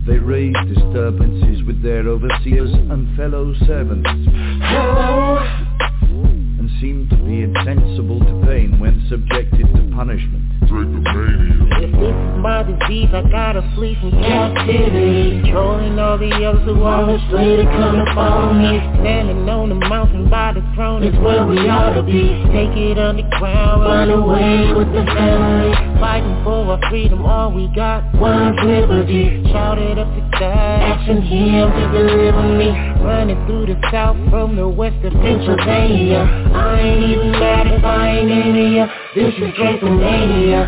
They raise disturbances with their overseers and fellow servants, and seem to be insensible to pain when subjected to punishment. If this is my disease, I gotta flee from captivity, trolling all the others who always play to come upon me. Standing on the mountain by the throne is where we ought to be. Take it underground, run away with the family. Fighting for our freedom, all we got was liberty. Shout it up to God, action him to deliver me. Running through the south from the west of Pennsylvania. I ain't even mad if I ain't in here. This is Drapetomania.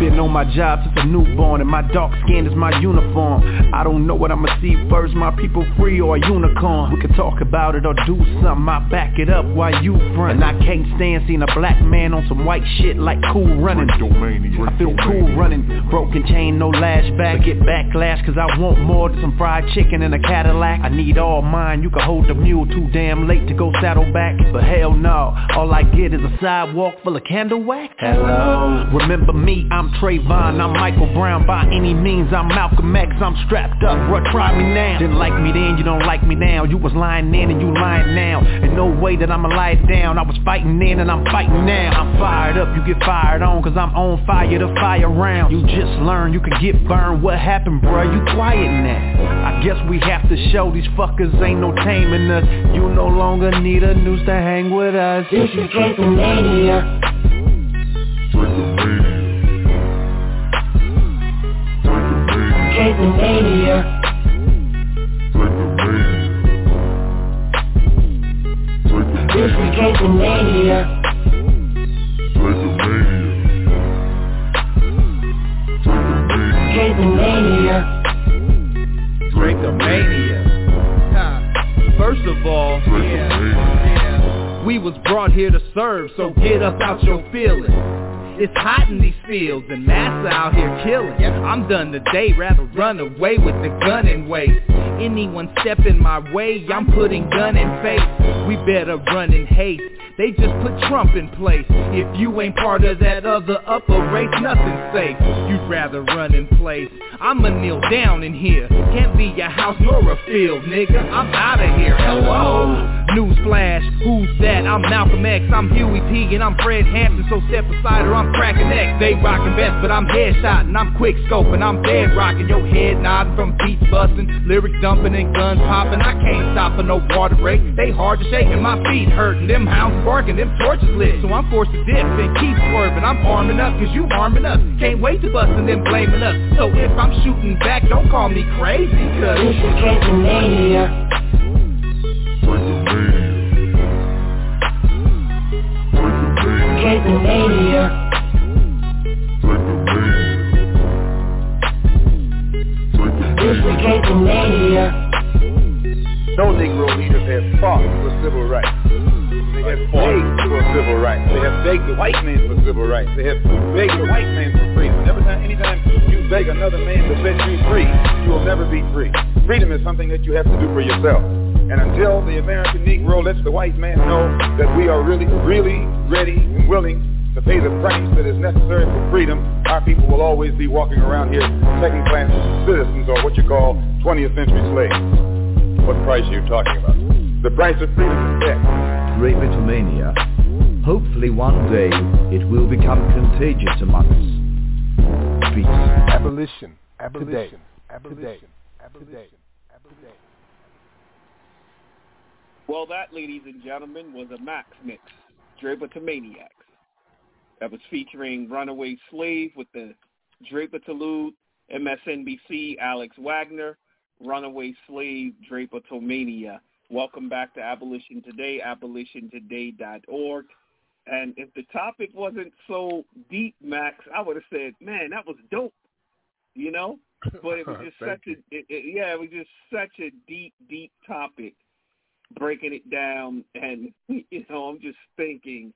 Been on my job since a newborn, and my dark skin is my uniform. I don't know what I'ma see first, my people free or a unicorn. We can talk about it or do something, I back it up while you front. And I can't stand seeing a Black man on some white shit like Cool Running. I feel cool running, broken chain, no lash back. Get backlash cause I want more than some fried chicken and a Cadillac. I need all mine, you can hold the mule too damn late to go saddleback. But hell no, all I get is a sidewalk full of candle wax. Hello, remember me, I'm Trayvon, I'm Michael Brown, by any means I'm Malcolm X, I'm strapped up, bruh, try me now. Didn't like me then, you don't like me now. You was lying then and you lying now. And no way that I'ma lie down. I was fighting then and I'm fighting now. I'm fired up, you get fired on, cause I'm on fire, the fire round. You just learn, you can get burned. What happened, bruh, you quiet now. I guess we have to show these fuckers ain't no taming us. You no longer need a noose to hang with us. This is Drapetomania. Drapetomania. This is Drapetomania. Drapetomania. Drapetomania. First of all, we was brought here to serve, so get up out your feelings. It's hot in these fields and massa out here killing. I'm done today, rather run away with the gun and waste. Anyone stepping my way, I'm putting gun in face. We better run in haste, they just put Trump in place. If you ain't part of that other upper race, nothing's safe. You'd rather run in place, I'ma kneel down in here. Can't be your house nor a field, nigga, I'm outta here, hello. Newsflash, who's that? I'm Malcolm X, I'm Huey P, and I'm Fred Hampton, so step aside or I'm cracking X. They rockin' best, but I'm headshot, and I'm quick scoping, I'm dead rockin'. Your head nodding from beats bustin', lyric dumping and guns poppin'. I can't stop for no water break, they hard to shake, and my feet hurtin'. Them hounds barkin', them torches lit, so I'm forced to dip and keep swervin'. I'm armin' up, cause you armin' up, can't wait to bustin' them blamin' us. So if I'm shootin' back, don't call me crazy, cause this is California. No Negro leaders have fought for civil rights. They have begged for civil rights. They have begged the white man for civil rights. They have begged the white man for freedom. Anytime you beg another man to set you free, you will never be free. Freedom is something that you have to do for yourself. And until the American Negro lets the white man know that we are really, really ready and willing to pay the price that is necessary for freedom, our people will always be walking around here second-class citizens, or what you call 20th century slaves. What price are you talking about? The price of freedom is death. Rapitomania. Hopefully one day it will become contagious among us. Peace. Abolition. Abolition. Abolition. Abolition. Abolition. Well, that, ladies and gentlemen, was a Max mix, Drapertomaniacs. That was featuring Runaway Slave with the Draper Talude, MSNBC, Alex Wagner, Runaway Slave, Drapertomania. Welcome back to Abolition Today, abolitiontoday.org. And if the topic wasn't so deep, Max, I would have said, man, that was dope, you know? But it was just such a deep, deep topic, breaking it down. And, you know, I'm just thinking,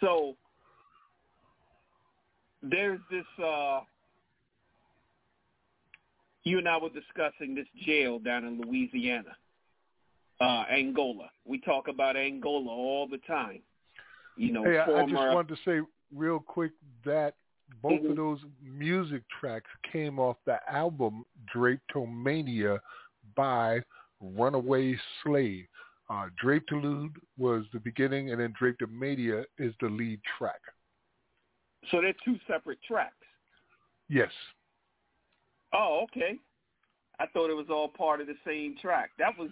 So there's this, you and I were discussing this jail down in Louisiana, Angola. We talk about Angola all the time. You know, hey, I just wanted to say real quick that both of those music tracks came off the album Drapetomania by Runaway Slave. Drapetomania was the beginning, and then Drapetomania is the lead track. So they're two separate tracks? Yes. Oh, okay. I thought it was all part of the same track. That was,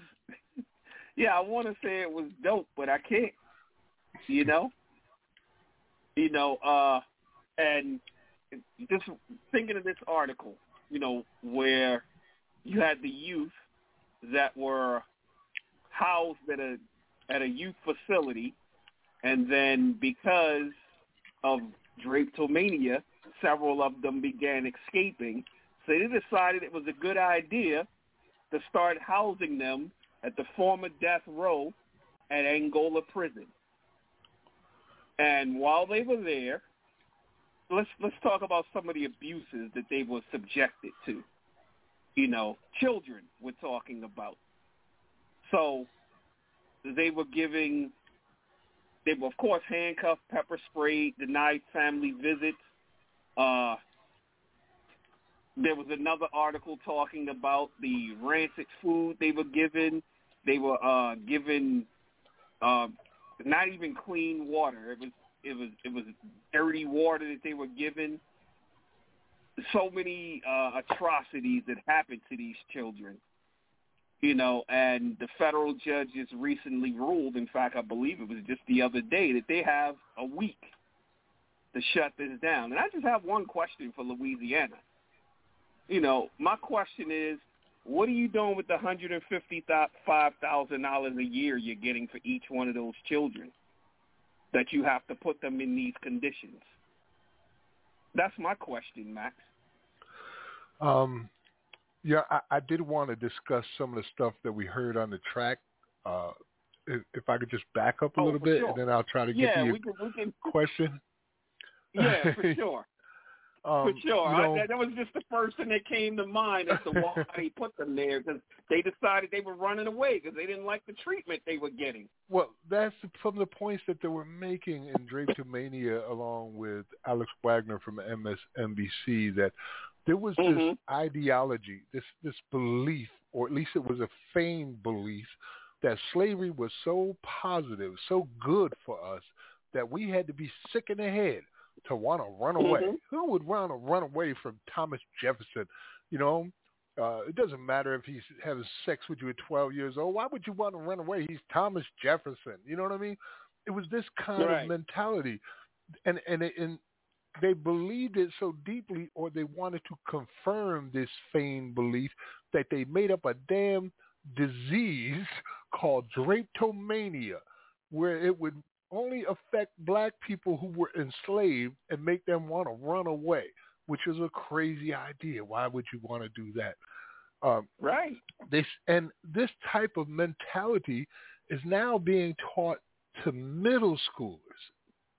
I want to say it was dope, but I can't, you know? And just thinking of this article, you know, where you had the youth that were housed at a youth facility, and then because of Drapetomania, several of them began escaping. So they decided it was a good idea to start housing them at the former death row at Angola prison. And while they were there, let's talk about some of the abuses that they were subjected to. You know, children we're talking about. So they were of course handcuffed, pepper sprayed, denied family visits. There was another article talking about the rancid food they were given. They were given not even clean water. It was dirty water that they were given. So many atrocities that happened to these children. You know, and the federal judge just recently ruled, in fact, I believe it was just the other day, that they have a week to shut this down. And I just have one question for Louisiana. You know, my question is, what are you doing with the $155,000 a year you're getting for each one of those children that you have to put them in these conditions? That's my question, Max. Yeah, I did want to discuss some of the stuff that we heard on the track. if I could just back up a little bit, sure. And then I'll try to get to your question. Yeah, for sure. For sure. That was just the first thing that came to mind as to why he put them there, because they decided they were running away because they didn't like the treatment they were getting. Well, that's some of the points that they were making in Drapetomania along with Alex Wagner from MSNBC, that there was this ideology, this belief, or at least it was a feigned belief, that slavery was so positive, so good for us, that we had to be sick in the head to want to run away. Who would want to run away from Thomas Jefferson? You know, it doesn't matter if he's having sex with you at 12 years old. Why would you want to run away? He's Thomas Jefferson. You know what I mean? It was this kind of mentality. And they believed it so deeply, or they wanted to confirm this feigned belief, that they made up a damn disease called drapetomania, where it would only affect black people who were enslaved and make them want to run away, which is a crazy idea. Why would you want to do that? And this type of mentality is now being taught to middle schoolers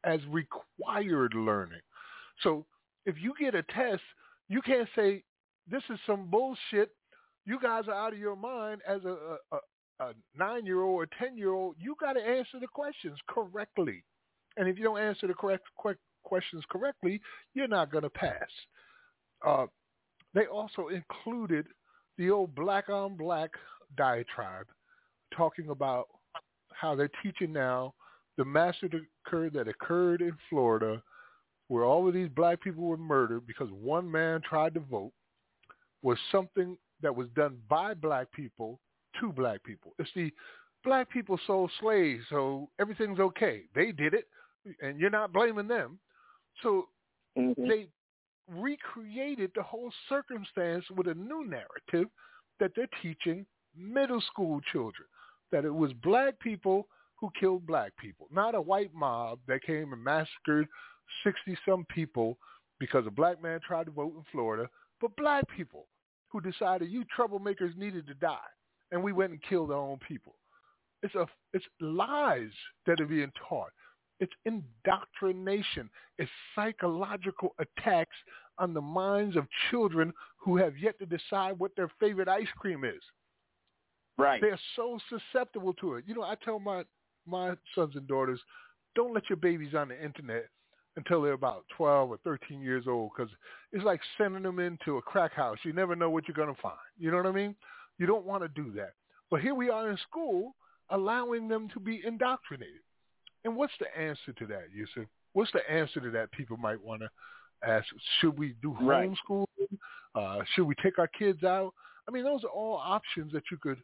as required learning. So if you get a test, you can't say, this is some bullshit, you guys are out of your mind. As a 9-year-old or 10-year-old, you got to answer the questions correctly. And if you don't answer the correct questions correctly, you're not going to pass. They also included the old black-on-black diatribe, talking about how they're teaching now the massacre that occurred in Florida, where all of these black people were murdered because one man tried to vote, was something that was done by black people to black people. It's the black people sold slaves, so everything's okay. They did it, and you're not blaming them. So they recreated the whole circumstance with a new narrative that they're teaching middle school children, that it was black people who killed black people, not a white mob that came and massacred 60-some people because a black man tried to vote in Florida, but black people who decided you troublemakers needed to die, and we went and killed our own people. It's lies that are being taught. It's indoctrination. It's psychological attacks on the minds of children who have yet to decide what their favorite ice cream is. Right. They're so susceptible to it. You know, I tell my sons and daughters, don't let your babies on the internet until they're about 12 or 13 years old, because it's like sending them into a crack house. You never know what you're going to find. You know what I mean? You don't want to do that. But here we are in school allowing them to be indoctrinated. And what's the answer to that, Yusuf? What's the answer to that, people might want to ask? Should we do homeschooling? Should we take our kids out? I mean, those are all options that you could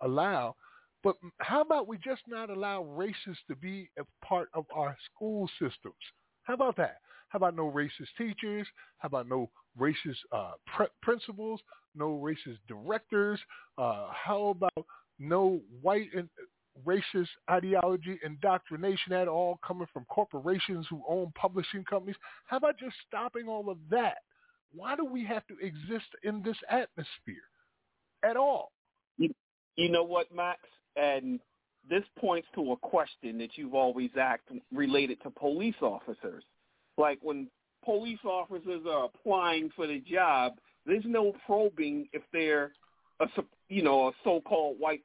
allow. But how about we just not allow racists to be a part of our school systems? How about that? How about no racist teachers? How about no racist principals? No racist directors? How about no white and racist ideology indoctrination at all coming from corporations who own publishing companies? How about just stopping all of that? Why do we have to exist in this atmosphere at all? You know what, Max? And this points to a question that you've always asked related to police officers. Like, when police officers are applying for the job, there's no probing if they're a so-called white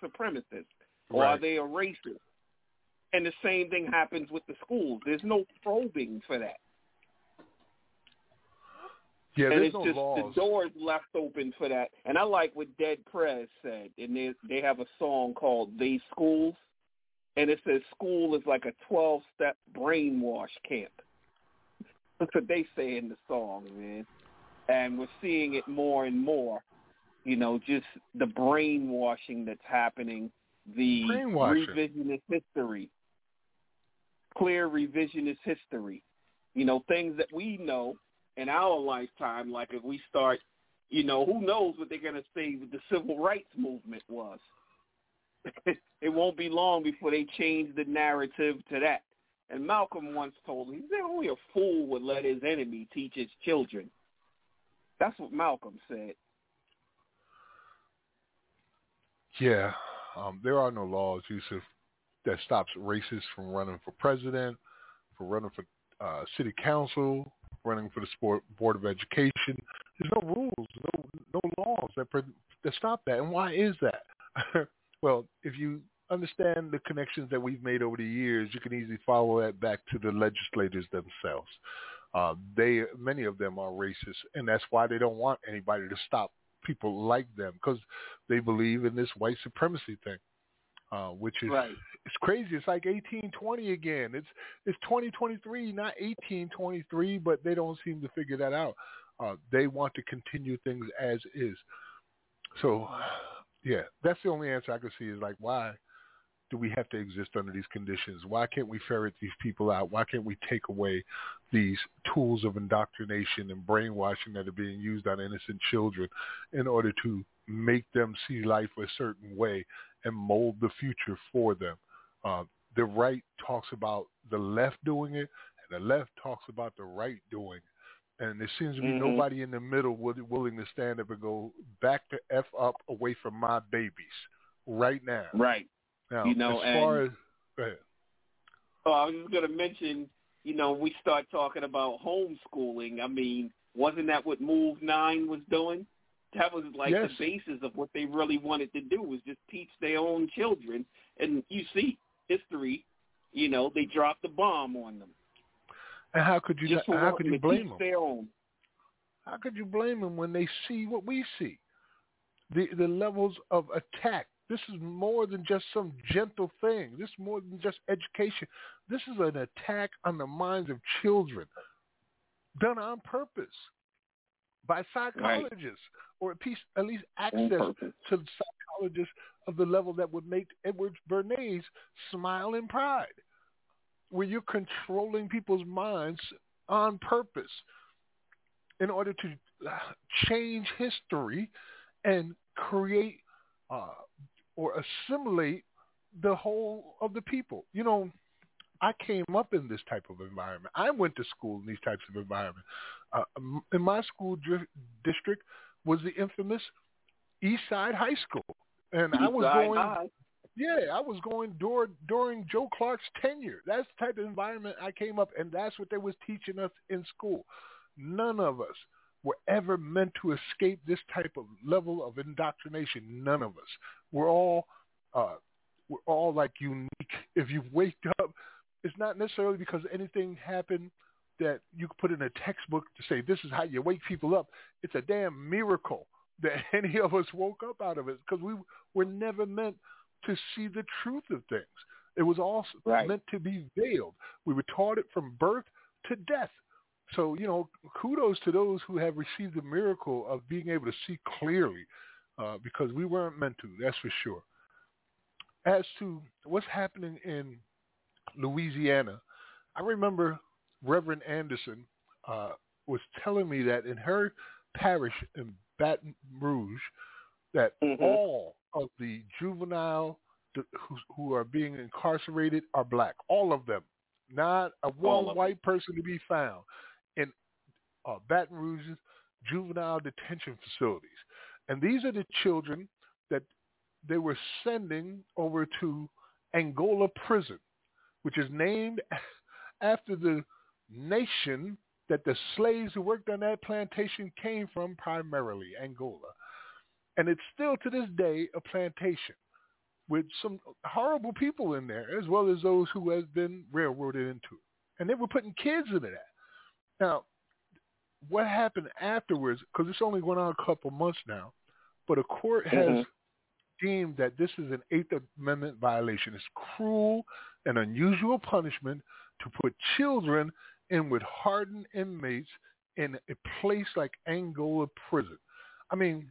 supremacist, or are they a racist? And the same thing happens with the schools. There's no probing for that. Yeah, and it's just laws. The door's left open for that. And I like what Dead Prez said, and they have a song called They Schools, and it says school is like a 12-step brainwash camp. That's what they say in the song, man. And we're seeing it more and more, you know, just the brainwashing that's happening, the revisionist history, clear revisionist history, you know, things that we know in our lifetime. Like, if we start, you know, who knows what they're going to say the civil rights movement was. It won't be long before they change the narrative to that. And Malcolm once told me, he said, only a fool would let his enemy teach his children. That's what Malcolm said. Yeah. There are no laws, Yusuf, that stops racists from running for president, from running for city council, running for the board of education. There's no rules, no laws that stop that. And why is that? Well, if you understand the connections that we've made over the years, you can easily follow that back to the legislators themselves. Many of them are racist, and that's why they don't want anybody to stop people like them, because they believe in this white supremacy thing, which is right. It's crazy. It's like 1820 again. It's 2023, not 1823, but they don't seem to figure that out. They want to continue things as is. So, yeah, that's the only answer I could see is like, why do we have to exist under these conditions? Why can't we ferret these people out? Why can't we take away these tools of indoctrination and brainwashing that are being used on innocent children in order to make them see life a certain way and mold the future for them? The right talks about the left doing it, and the left talks about the right doing it. And there seems to be nobody in the middle willing to stand up and go back to F up away from my babies right now. Right. Now, you know, as far as... Go ahead. Oh, I was just going to mention, you know, we start talking about homeschooling. I mean, wasn't that what Move 9 was doing? That was like the basis of what they really wanted to do, was just teach their own children. And you see history, you know, they dropped the bomb on them. And how could you blame them? How could you blame them when they see what we see? The levels of attack. This is more than just some gentle thing. This is more than just education. This is an attack on the minds of children, done on purpose by psychologists, or at least access to psychologists of the level that would make Edward Bernays smile in pride, where you're controlling people's minds on purpose in order to change history and create or assimilate the whole of the people. You know, I came up in this type of environment. I went to school in these types of environments. In my school district was the infamous East Side High School. And I was going during Joe Clark's tenure. That's the type of environment I came up, and that's what they was teaching us in school. None of us were ever meant to escape this type of level of indoctrination. None of us. We're all like unique. If you wake up, it's not necessarily because anything happened that you could put in a textbook to say this is how you wake people up. It's a damn miracle that any of us woke up out of it, because we were never meant to see the truth of things. It was all meant to be veiled. We were taught it from birth to death. So, you know, kudos to those who have received the miracle of being able to see clearly, because we weren't meant to, that's for sure. As to what's happening in Louisiana, I remember Reverend Anderson was telling me that in her parish in Baton Rouge, that all of the juvenile who are being incarcerated are black. All of them. Not a one white person to be found in Baton Rouge's juvenile detention facilities. And these are the children that they were sending over to Angola Prison, which is named after the nation that the slaves who worked on that plantation came from, primarily Angola. And it's still to this day a plantation with some horrible people in there, as well as those who have been railroaded into it. And they were putting kids into that. Now, what happened afterwards, because it's only going on a couple months now, but a court has deemed that this is an Eighth Amendment violation. It's cruel and unusual punishment to put children in with hardened inmates in a place like Angola Prison. I mean,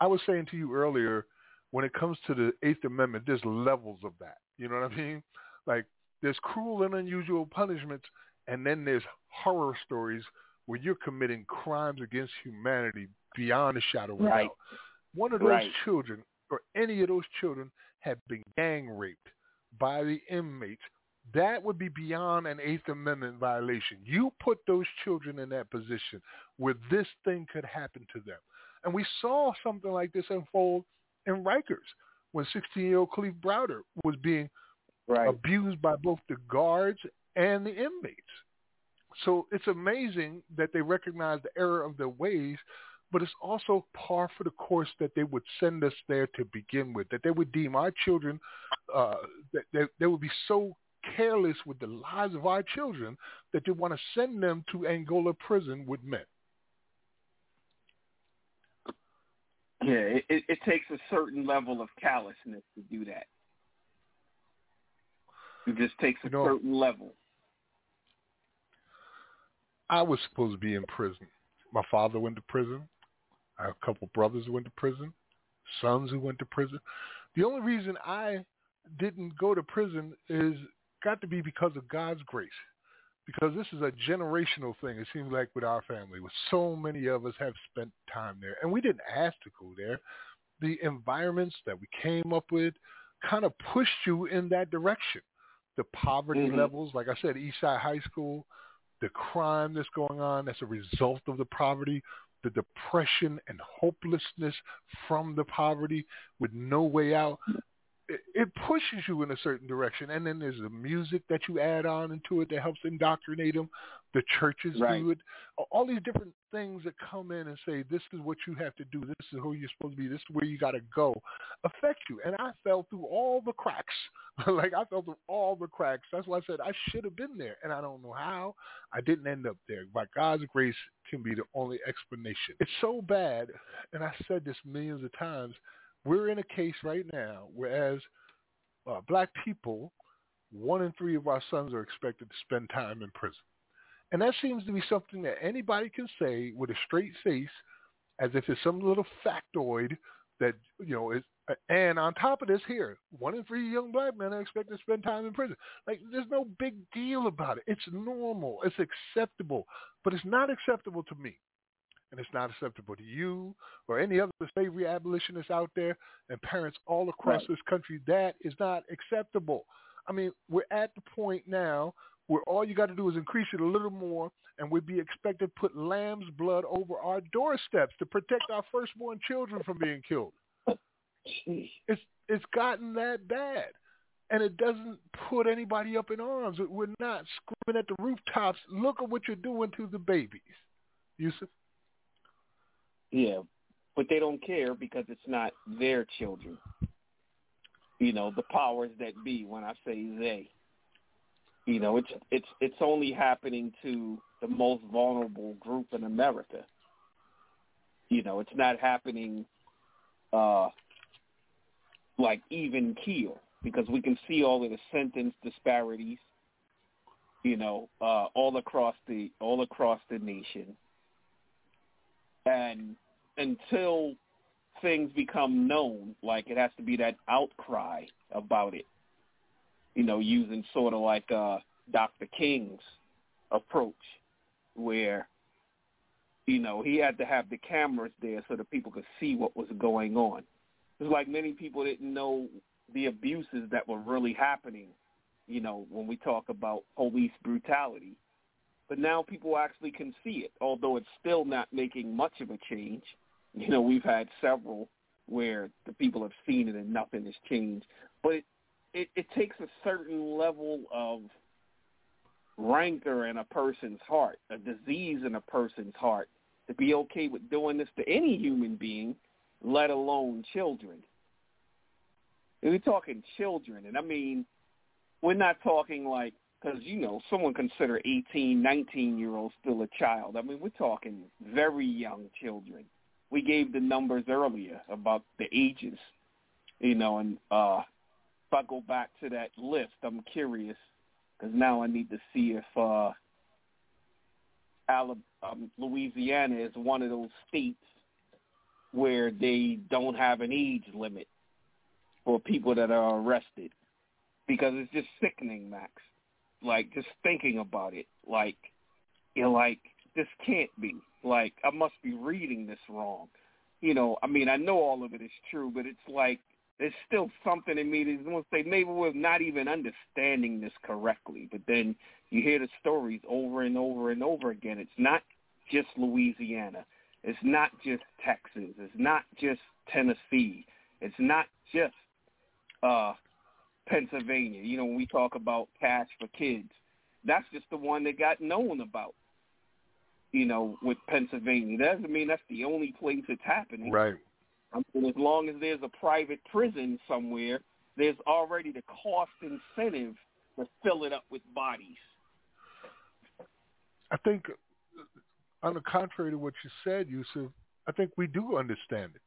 I was saying to you earlier, when it comes to the Eighth Amendment, there's levels of that. You know what I mean? Like, there's cruel and unusual punishments, and then there's horror stories where you're committing crimes against humanity beyond a shadow of a doubt. One of those children, or any of those children, had been gang raped by the inmates. That would be beyond an Eighth Amendment violation. You put those children in that position where this thing could happen to them. And we saw something like this unfold in Rikers, when 16-year-old Khalif Browder was being abused by both the guards and the inmates. So it's amazing that they recognize the error of their ways, but it's also par for the course that they would send us there to begin with, that they would deem our children, that they would be so careless with the lives of our children that they want to send them to Angola prison with men. Yeah, it takes a certain level of callousness to do that. It just takes a certain level. I was supposed to be in prison. My father went to prison. I have a couple brothers who went to prison, sons who went to prison. The only reason I didn't go to prison is got to be because of God's grace, because this is a generational thing, it seems like, with our family, with so many of us have spent time there. And we didn't ask to go there. The environments that we came up with kind of pushed you in that direction. The poverty levels, like I said, Eastside High School, the crime that's going on, that's a result of the poverty, the depression and hopelessness from the poverty with no way out. It pushes you in a certain direction. And then there's the music that you add on into it that helps indoctrinate them. The churches do it. All these different things that come in and say, this is what you have to do. This is who you're supposed to be. This is where you got to go. Affect you. And I fell through all the cracks. That's why I said I should have been there. And I don't know how. I didn't end up there. By God's grace can be the only explanation. It's so bad. And I said this millions of times. We're in a case right now where as black people, 1 in 3 of our sons are expected to spend time in prison. And that seems to be something that anybody can say with a straight face as if it's some little factoid that, you know, is, and on top of this here, 1 in 3 young black men are expected to spend time in prison. Like, there's no big deal about it. It's normal. It's acceptable. But it's not acceptable to me. And it's not acceptable to you or any other slavery abolitionists out there and parents all across this country. That is not acceptable. I mean, we're at the point now where all you got to do is increase it a little more, and we'd be expected to put lamb's blood over our doorsteps to protect our firstborn children from being killed. It's gotten that bad. And it doesn't put anybody up in arms. We're not screaming at the rooftops, look at what you're doing to the babies. Yusuf? Yeah, but they don't care because it's not their children. You know, the powers that be, when I say they. You know, it's only happening to the most vulnerable group in America. You know, it's not happening like even keel, because we can see all of the sentence disparities, you know, all across the nation. And until things become known, like it has to be that outcry about it, you know, using sort of like Dr. King's approach where, you know, he had to have the cameras there so that people could see what was going on. It's like many people didn't know the abuses that were really happening, you know, when we talk about police brutality. But now people actually can see it, although it's still not making much of a change. You know, we've had several where the people have seen it and nothing has changed. But it takes a certain level of rancor in a person's heart, a disease in a person's heart, to be okay with doing this to any human being, let alone children. And we're talking children. And, I mean, we're not talking like, because, you know, someone consider 18, 19-year-olds still a child. I mean, we're talking very young children. We gave the numbers earlier about the ages, you know, and if I go back to that list, I'm curious, because now I need to see if Louisiana is one of those states where they don't have an age limit for people that are arrested, because it's just sickening, Max. Like, just thinking about it, like, you're like, this can't be. Like, I must be reading this wrong. You know, I mean, I know all of it is true, but it's like, there's still something in me that's going to say, maybe we're not even understanding this correctly. But then you hear the stories over and over and over again. It's not just Louisiana. It's not just Texas. It's not just Tennessee. It's not just Pennsylvania. You know, when we talk about Cash for Kids, that's just the one that got known about, you know, with Pennsylvania. That doesn't mean that's the only place it's happening. Right. I mean, as long as there's a private prison somewhere, there's already the cost incentive to fill it up with bodies. I think, on the contrary to what you said, Yusuf, I think we do understand it.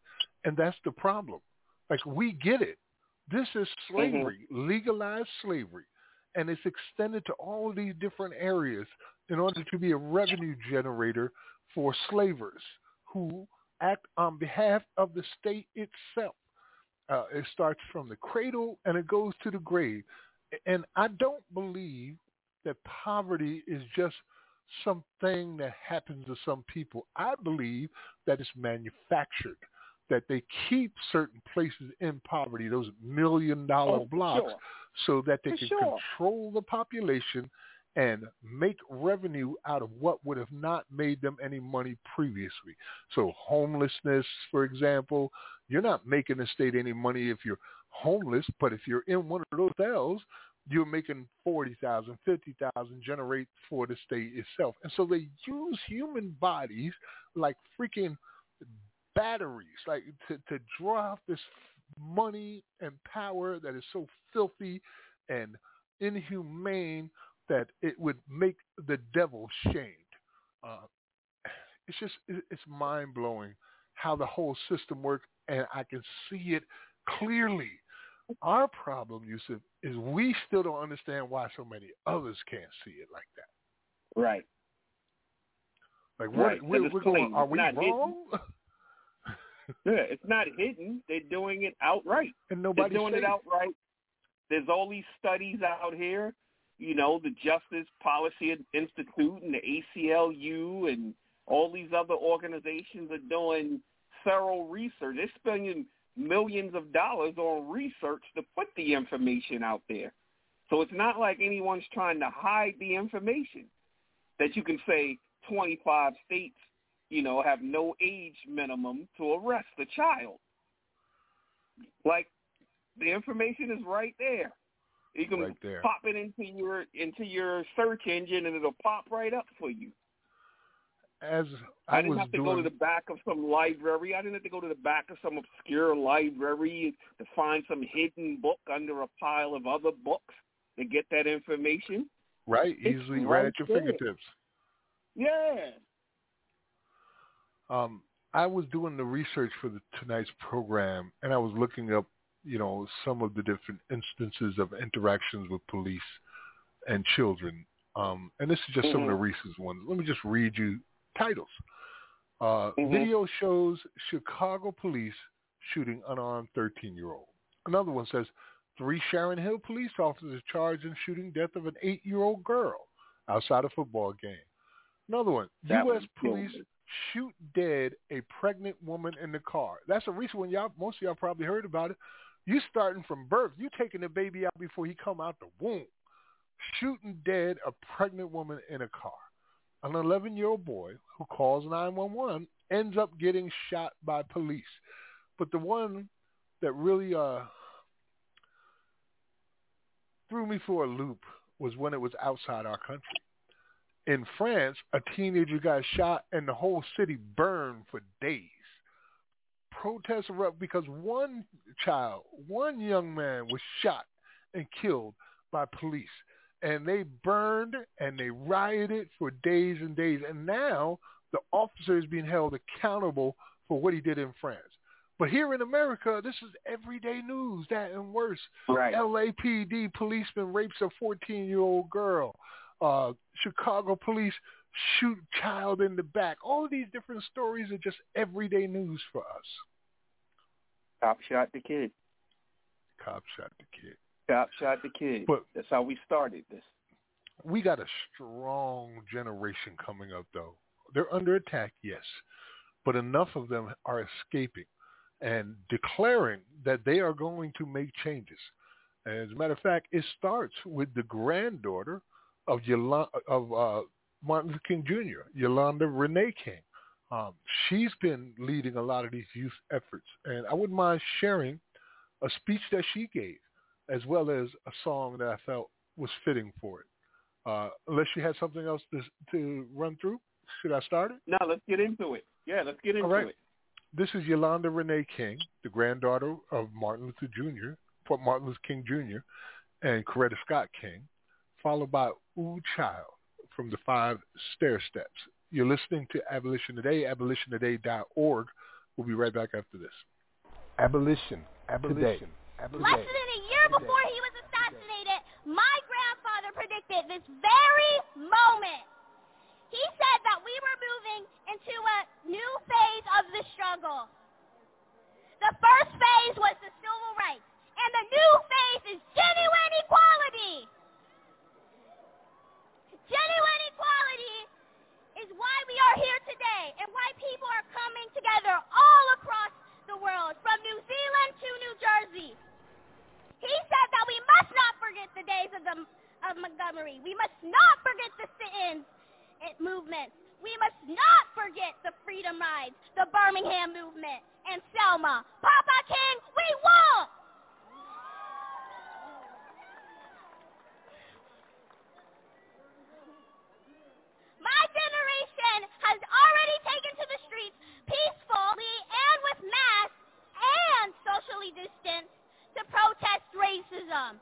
And that's the problem. Like, we get it. This is slavery, legalized slavery. And it's extended to all of these different areas in order to be a revenue generator for slavers who act on behalf of the state itself. It starts from the cradle and it goes to the grave. And I don't believe that poverty is just something that happens to some people. I believe that it's manufactured, that they keep certain places in poverty, those million-dollar blocks, sure, so that they can control the population and make revenue out of what would have not made them any money previously. So homelessness, for example, you're not making the state any money if you're homeless, but if you're in one of those hotels, you're making $40,000, $50,000 generate for the state itself. And so they use human bodies like freaking batteries, like to draw off this money and power that is so filthy and inhumane that it would make the devil shamed. It's just, it's mind-blowing how the whole system works, and I can see it clearly. Our problem, Yusuf, is we still don't understand why so many others can't see it like that. Right. Like, what? Right. We're going, are we wrong? Yeah, it's not hidden. They're doing it outright. And nobody's doing it outright. There's all these studies out here, you know, the Justice Policy Institute and the ACLU and all these other organizations are doing thorough research. They're spending millions of dollars on research to put the information out there. So it's not like anyone's trying to hide the information that you can say 25 states, you know, have no age minimum to arrest a child. Like, the information is right there. You can pop it into your search engine and it'll pop right up for you. As I didn't have to go to the back of some library. I didn't have to go to the back of some obscure library to find some hidden book under a pile of other books to get that information. Right, easily right at your fingertips. Yeah. I was doing the research for tonight's program, and I was looking up, you know, some of the different instances of interactions with police and children. And this is just some of the recent ones. Let me just read you titles. Video shows Chicago police shooting unarmed 13-year-old. Another one says 3 Sharon Hill police officers charged in shooting death of an 8-year-old girl outside a football game. Another one, that U.S. police shoot dead a pregnant woman in the car. That's a recent one. Most of y'all probably heard about it. You starting from birth. You taking the baby out before he come out the womb. Shooting dead a pregnant woman in a car. An 11-year-old boy who calls 911 ends up getting shot by police. But the one that really threw me for a loop was when it was outside our country. In France, a teenager got shot and the whole city burned for days. Protests erupted because one young man was shot and killed by police. And they burned and they rioted for days and days. And now the officer is being held accountable for what he did in France. But here in America, this is everyday news, that and worse. Right. LAPD policeman rapes a 14-year-old girl. Chicago police shoot child in the back. All of these different stories are just everyday news for us. Cop shot the kid. Cop shot the kid. Cop shot the kid. But that's how we started this. We got a strong generation coming up, though. They're under attack, yes, but enough of them are escaping and declaring that they are going to make changes. And as a matter of fact, it starts with the granddaughter of Martin Luther King Jr., Yolanda Renee King. She's been leading a lot of these youth efforts, and I wouldn't mind sharing a speech that she gave, as well as a song that I felt was fitting for it. Unless you had something else to run through, should I start it? No, let's get into it. Yeah, let's get into it. This is Yolanda Renee King, the granddaughter of Martin Luther King Jr. and Coretta Scott King, followed by Ooh Child from the Five Stair Steps. You're listening to Abolition Today, abolitiontoday.org. We'll be right back after this. Abolition today. Less than a year before he was assassinated, my grandfather predicted this very moment. He said that we were moving into a new phase of the struggle. The first phase was the civil rights, and the new phase is genuine equality. Genuine equality is why we are here today and why people are coming together all across the world, from New Zealand to New Jersey. He said that we must not forget the days of Montgomery. We must not forget the sit-ins movement. We must not forget the Freedom Rides, the Birmingham movement, and Selma. Papa King, we won! My generation has already taken to the streets peacefully and with masks and socially distanced to protest racism.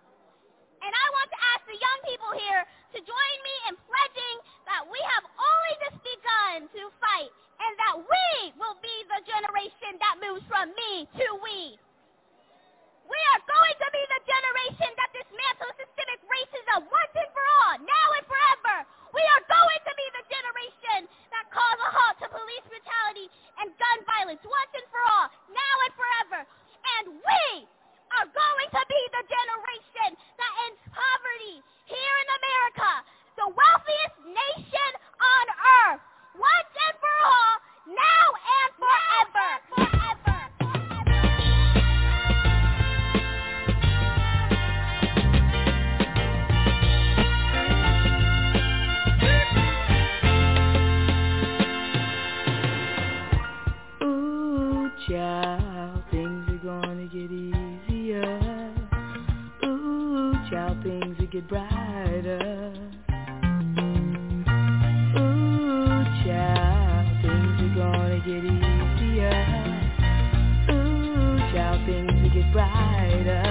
And I want to ask the young people here to join me in pledging that we have only just begun to fight and that we will be the generation that moves from me to we. We are going to be the generation that dismantles systemic racism once and for all, now and forever. We are going to be the generation that calls a halt to police brutality and gun violence once and for all, now and forever. And we are going to be the generation that ends poverty here in America, the wealthiest nation on earth, once and for all, now and forever. Ooh, child, things are gonna get easier. Ooh, child, things will get brighter. Ooh, child, things are gonna get easier. Ooh, child, things will get brighter.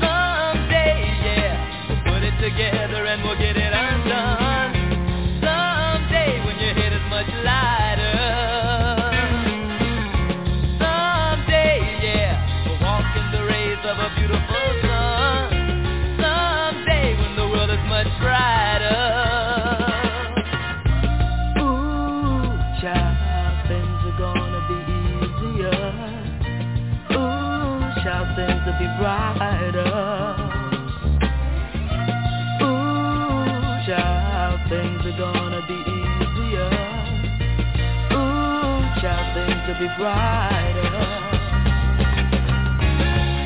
Someday, yeah, we'll put it together and we'll get it undone. Someday when your head is much lighter. To be brighter.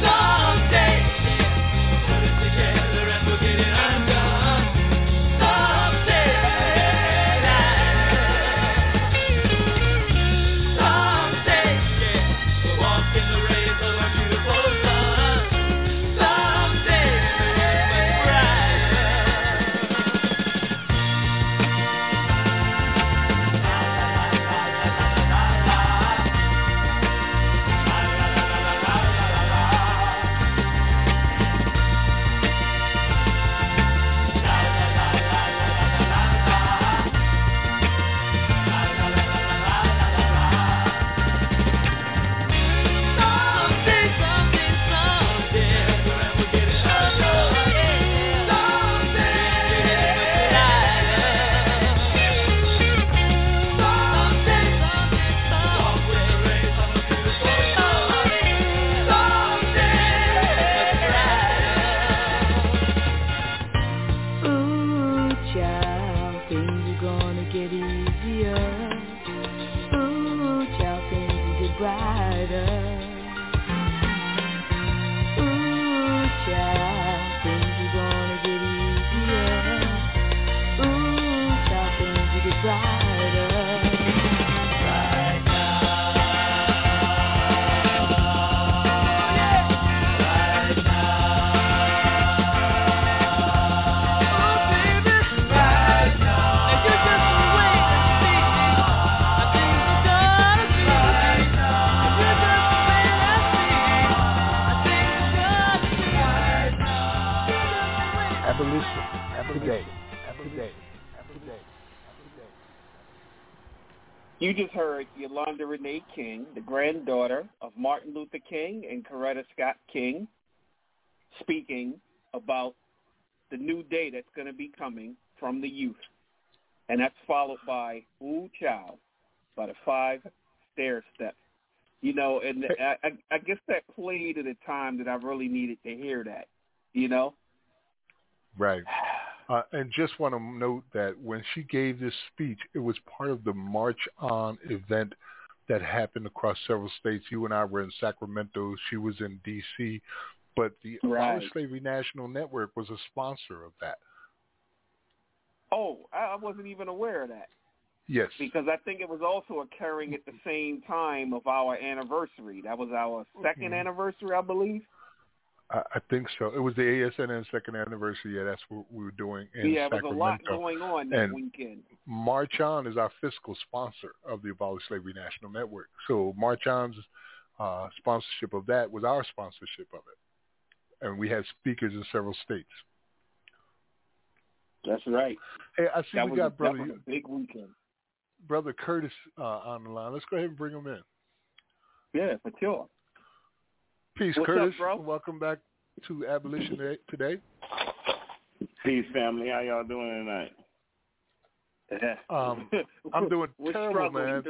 Someday, put it together and we'll get it undone. Someday, someday, we'll walk in the rays of our beautiful sun. Someday, we'll be brighter. You just heard Yolanda Renee King, the granddaughter of Martin Luther King and Coretta Scott King, speaking about the new day that's going to be coming from the youth. And that's followed by, ooh, child, by the five stair steps. You know, and I guess that played at a time that I really needed to hear that, you know? Right. And just want to note that when she gave this speech, it was part of the March On event that happened across several states. You and I were in Sacramento. She was in D.C. But the Abolish Slavery National Network was a sponsor of that. Oh, I wasn't even aware of that. Yes. Because I think it was also occurring at the same time of our anniversary. That was our second anniversary, I believe. I think so. It was the ASNN second anniversary. Yeah, that's what we were doing in Sacramento. Yeah, there was a lot going on that weekend. March On is our fiscal sponsor of the Abolish Slavery National Network. So March On's sponsorship of that was our sponsorship of it. And we had speakers in several states. That's right. Hey, I see that we got Brother. That was a big weekend. Brother Curtis on the line. Let's go ahead and bring him in. Yeah, for sure. Peace, what's Curtis. Up, bro? Welcome back to Abolition Today. Peace, family. How y'all doing tonight? I'm doing terrible, man.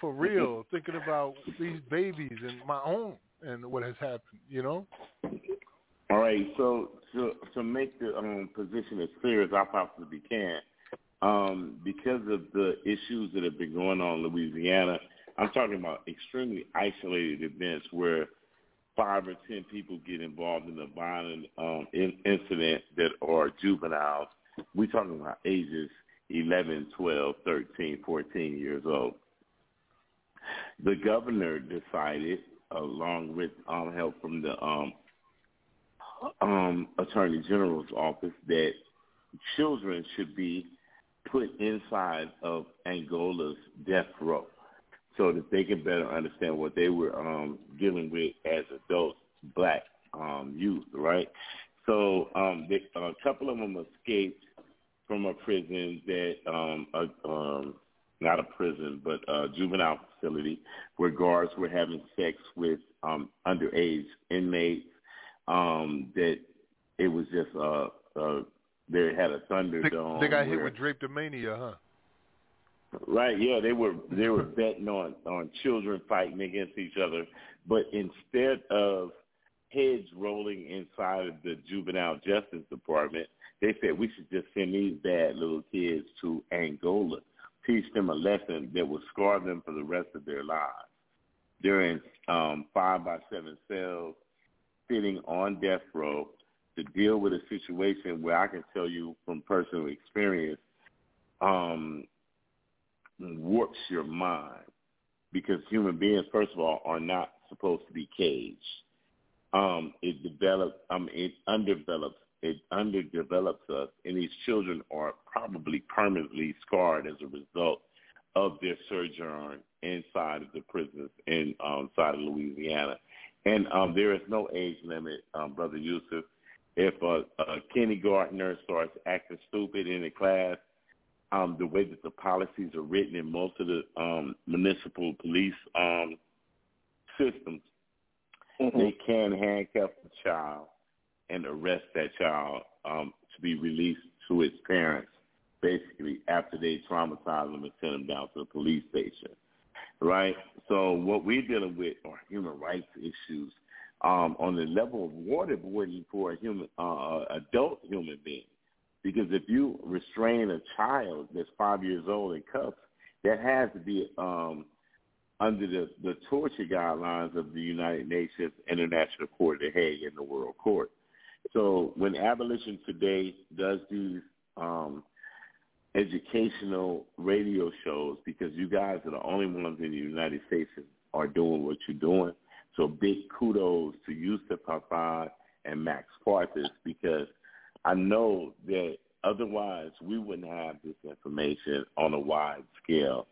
For real, thinking about these babies and my own and what has happened, you know? All right, so to make the position as clear as I possibly can, because of the issues that have been going on in Louisiana, I'm talking about extremely isolated events where 5 or 10 people get involved in a violent incident that are juveniles. We're talking about ages 11, 12, 13, 14 years old. The governor decided, along with help from the Attorney General's office, that children should be put inside of Angola's death row so that they can better understand what they were dealing with as adults, black youth, right? So a couple of them escaped from a prison that, not a prison, but a juvenile facility where guards were having sex with underage inmates. That it was just they had a thunderdome. They got hit with drapetomania, huh? Right. Yeah, they were betting on children fighting against each other, but instead of heads rolling inside of the juvenile justice department, they said we should just send these bad little kids to Angola, teach them a lesson that will scar them for the rest of their lives. They're in 5x7 cells, sitting on death row to deal with a situation where I can tell you from personal experience warps your mind, because human beings, first of all, are not supposed to be caged. It underdevelops us, and these children are probably permanently scarred as a result of their sojourn inside of the prisons inside of Louisiana. And there is no age limit, Brother Yusuf. If a kindergartner starts acting stupid in the class, the way that the policies are written in most of the municipal police systems, they can handcuff the child and arrest that child to be released to its parents, basically, after they traumatize them and send them down to the police station. Right? So what we're dealing with are human rights issues on the level of waterboarding for a adult human being. Because if you restrain a child that's 5 years old in cuffs, that has to be under the torture guidelines of the United Nations International Court of The Hague and the World Court. So when Abolition Today does these educational radio shows, because you guys are the only ones in the United States that are doing what you're doing. So big kudos to Yusuf Hafad and Max Parthas, because I know that otherwise we wouldn't have this information on a wide scale.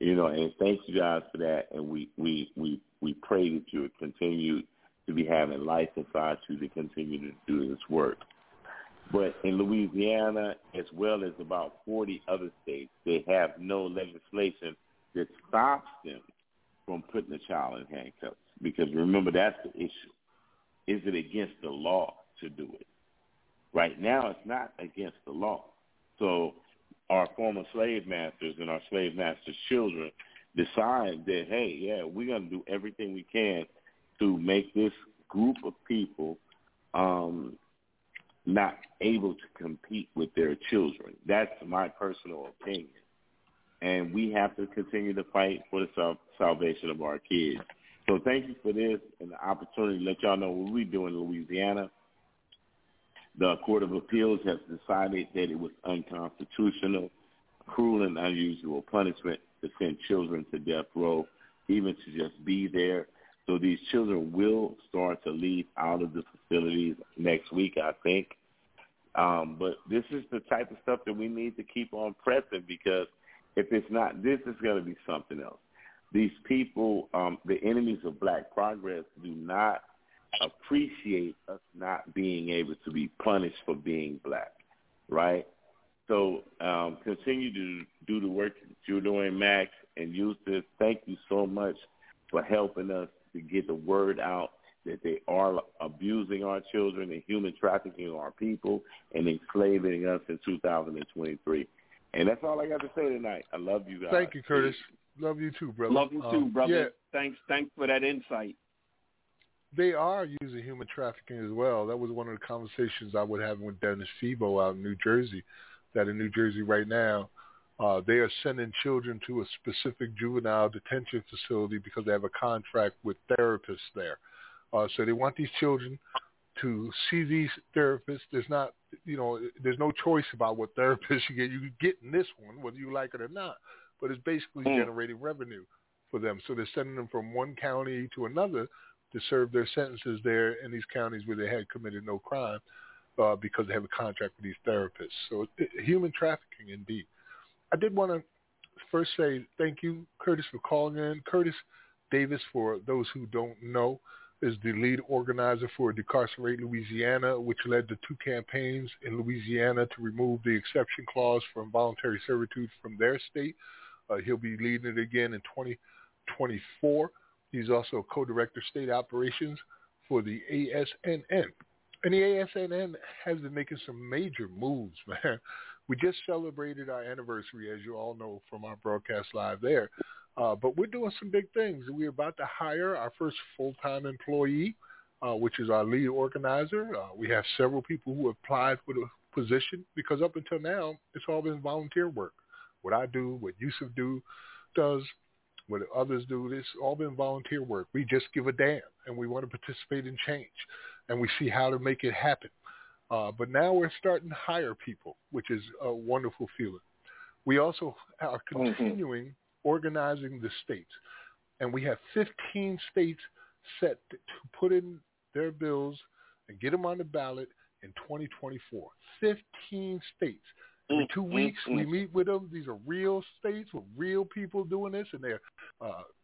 You know, and thank you guys for that, and we pray that you would continue to be having life inside you to continue to do this work. But in Louisiana, as well as about 40 other states, they have no legislation that stops them from putting a child in handcuffs. Because remember, that's the issue. Is it against the law to do it? Right now, it's not against the law. So our former slave masters and our slave masters' children decide that, hey, yeah, we're going to do everything we can to make this group of people not able to compete with their children. That's my personal opinion. And we have to continue to fight for the salvation of our kids. So thank you for this and the opportunity to let y'all know what we do in Louisiana. The Court of Appeals has decided that it was unconstitutional, cruel and unusual punishment to send children to death row, even to just be there. So these children will start to leave out of the facilities next week, I think. But this is the type of stuff that we need to keep on pressing, because if it's not this, it's going to be something else. These people, the enemies of black progress, do not appreciate us not being able to be punished for being black, right? So continue to do the work that you're doing, Max and Eustace. Thank you so much for helping us to get the word out that they are abusing our children and human trafficking our people and enslaving us in 2023. And that's all I got to say tonight. I love you guys. Thank you, Curtis. Love you too, brother. Love you too, brother. Yeah. Thanks for that insight. They are using human trafficking as well. That was one of the conversations I would have with Dennis Febo out in New Jersey, that in New Jersey right now, they are sending children to a specific juvenile detention facility because they have a contract with therapists there. So they want these children to see these therapists. There's not, there's no choice about what therapist you get. You get in this one, whether you like it or not. But it's basically generating revenue for them. So they're sending them from one county to another to serve their sentences there in these counties where they had committed no crime because they have a contract with these therapists. So human trafficking, indeed. I did want to first say thank you, Curtis, for calling in. Curtis Davis, for those who don't know, is the lead organizer for Decarcerate Louisiana, which led to two campaigns in Louisiana to remove the exception clause for involuntary servitude from their state. He'll be leading it again in 2024. He's also a co-director of state operations for the ASNN. And the ASNN has been making some major moves, man. We just celebrated our anniversary, as you all know, from our broadcast live there. But we're doing some big things. We're about to hire our first full-time employee, which is our lead organizer. We have several people who applied for the position because up until now, it's all been volunteer work. What I do, what Yusuf does, what others do, it's all been volunteer work. We just give a damn, and we want to participate in change, and we see how to make it happen. But now we're starting to hire people, which is a wonderful feeling. We also are continuing organizing the states, and we have 15 states set to put in their bills and get them on the ballot in 2024. 15 states. Every 2 weeks, we meet with them. These are real states with real people doing this, and they're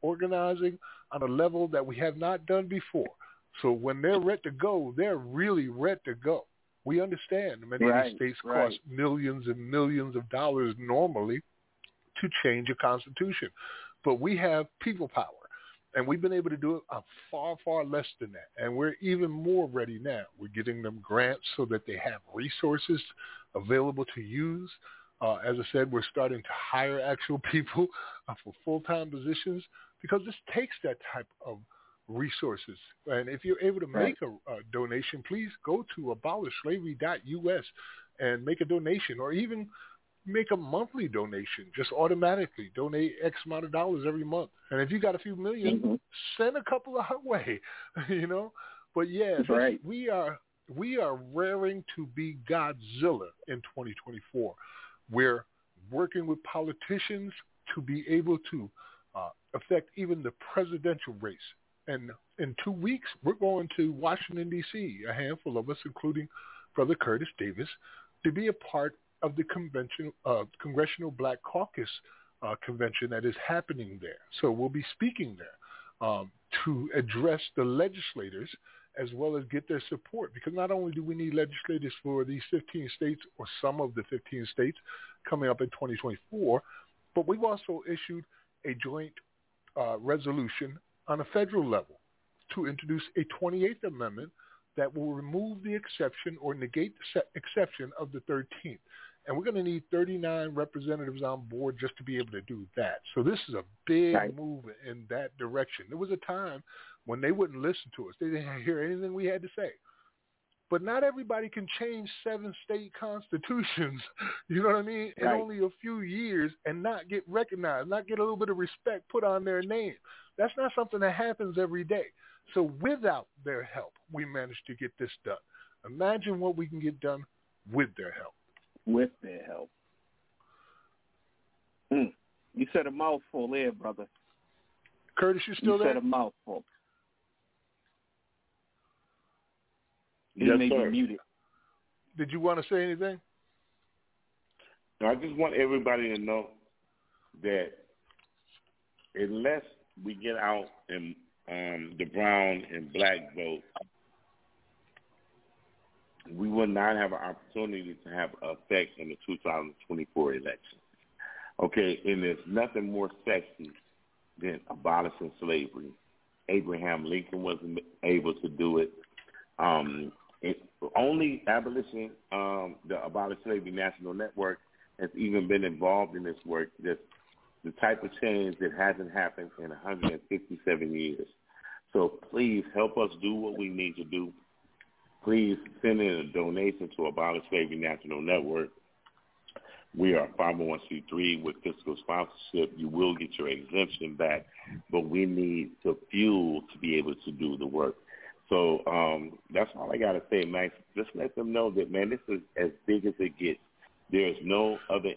organizing on a level that we have not done before. So when they're ready to go, they're really ready to go. We understand many of these states cost millions and millions of dollars normally to change a constitution. But we have people power, and we've been able to do it far, far less than that. And we're even more ready now. We're getting them grants so that they have resources available to use. As I said, we're starting to hire actual people for full-time positions because this takes that type of resources. And if you're able to make a donation, please go to abolishslavery.us and make a donation, or even make a monthly donation. Just automatically donate X amount of dollars every month. And if you got a few million, send a couple our way, But yeah, we are raring to be Godzilla in 2024. We're working with politicians to be able to affect even the presidential race. And in 2 weeks, we're going to Washington, D.C., a handful of us, including Brother Curtis Davis, to be a part of the Congressional Black Caucus convention that is happening there. So we'll be speaking there to address the legislators as well as get their support, because not only do we need legislators for these 15 states or some of the 15 states coming up in 2024, but we've also issued a joint resolution on a federal level to introduce a 28th Amendment that will remove the exception or negate the exception of the 13th. And we're going to need 39 representatives on board just to be able to do that. So this is a big move in that direction. There was a time when they wouldn't listen to us. They didn't hear anything we had to say. But not everybody can change 7-state constitutions, you know what I mean, in only a few years and not get recognized, not get a little bit of respect put on their name. That's not something that happens every day. So without their help, we managed to get this done. Imagine what we can get done with their help. With their help. You said a mouthful there, brother. Curtis, you still there? You said a mouthful. You may be muted. Did you want to say anything? No, I just want everybody to know that unless we get out and the brown and black vote, we will not have an opportunity to have an effect in the 2024 election. Okay, and there's nothing more sexy than abolishing slavery. Abraham Lincoln wasn't able to do it. The Abolish Slavery National Network has even been involved in this work. That's the type of change that hasn't happened in 157 years. So please help us do what we need to do. Please send in a donation to Abolish Slavery National Network. We are 501c3 with fiscal sponsorship. You will get your exemption back, but we need the fuel to be able to do the work. So that's all I got to say, Max. Just let them know that, man, this is as big as it gets. There is no other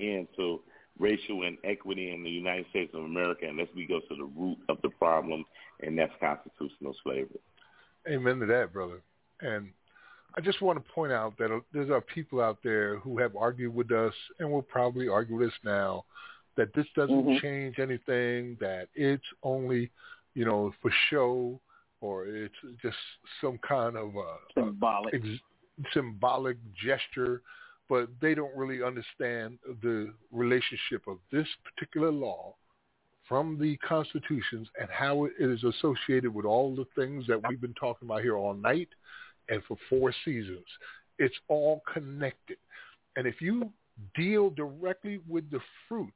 end to racial inequity in the United States of America unless we go to the root of the problem, and that's constitutional slavery. Amen to that, brother. And I just want to point out that there's people out there who have argued with us and will probably argue this now, that this doesn't change anything, that it's only, you know, for show, or it's just some kind of symbolic gesture, but they don't really understand the relationship of this particular law from the constitutions and how it is associated with all the things that we've been talking about here all night and for 4 seasons. It's all connected. And if you deal directly with the fruit,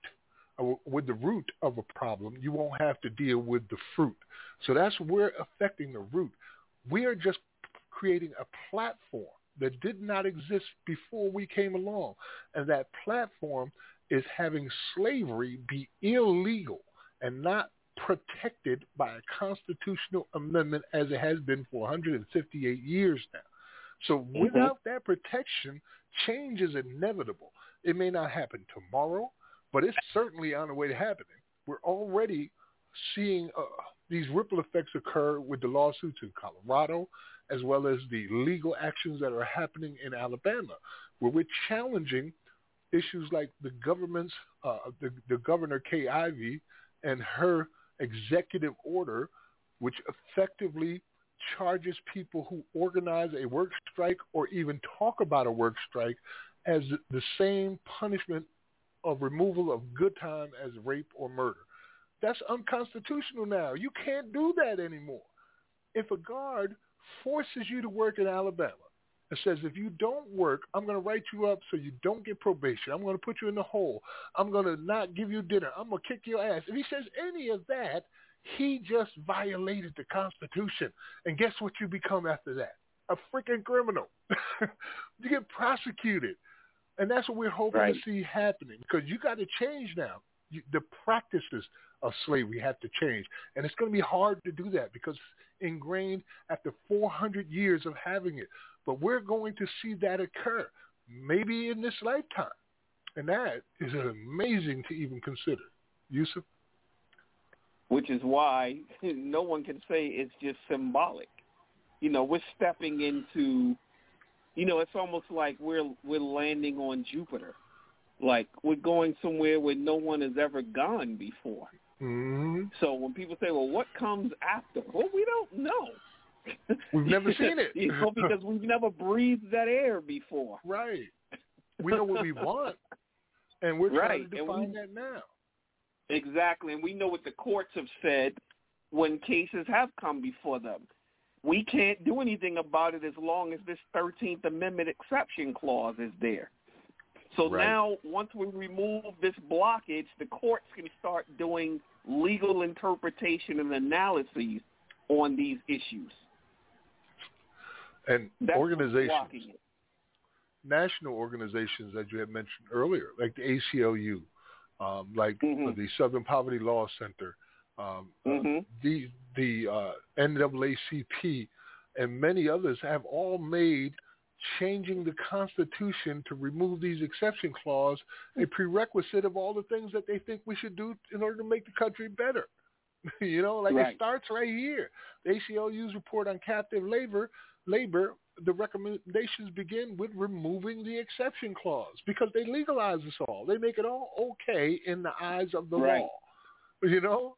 with the root of a problem, you won't have to deal with the fruit. So that's where affecting the root. We are just creating a platform that did not exist before we came along. And that platform is having slavery be illegal and not protected by a constitutional amendment as it has been for 158 years now. So without that protection, change is inevitable. It may not happen tomorrow, but it's certainly on the way to happening. We're already seeing these ripple effects occur with the lawsuits in Colorado, as well as the legal actions that are happening in Alabama, where we're challenging issues like the government's, the Governor Kay Ivey and her executive order, which effectively charges people who organize a work strike or even talk about a work strike as the same punishment of removal of good time as rape or murder. That's unconstitutional now. You can't do that anymore. If a guard forces you to work in Alabama and says, if you don't work, I'm going to write you up so you don't get probation. I'm going to put you in the hole. I'm going to not give you dinner. I'm going to kick your ass. If he says any of that, he just violated the Constitution. And guess what you become after that? A freaking criminal. You get prosecuted. And that's what we're hoping to see happening, because you got to change now. The practices of slavery have to change. And it's going to be hard to do that because it's ingrained after 400 years of having it. But we're going to see that occur, maybe in this lifetime. And that is amazing to even consider. Yusuf? Which is why no one can say it's just symbolic. You know, we're stepping into, you know, it's almost like we're landing on Jupiter. Like, we're going somewhere where no one has ever gone before. So when people say, well, what comes after? Well, we don't know. We've never seen it. You know, because we've never breathed that air before. Right. We know what we want, and we're trying to define that now. Exactly, and we know what the courts have said when cases have come before them. We can't do anything about it as long as this 13th Amendment exception clause is there. So now, once we remove this blockage, the courts can start doing legal interpretation and analyses on these issues. And that's organizations, national organizations that you had mentioned earlier, like the ACLU, like the Southern Poverty Law Center, the NAACP, and many others have all made changing the Constitution to remove these exception clause a prerequisite of all the things that they think we should do in order to make the country better. You know, like it starts right here. The ACLU's report on captive labor, the recommendations begin with removing the exception clause because they legalize this all. They make it all okay in the eyes of the law. You know?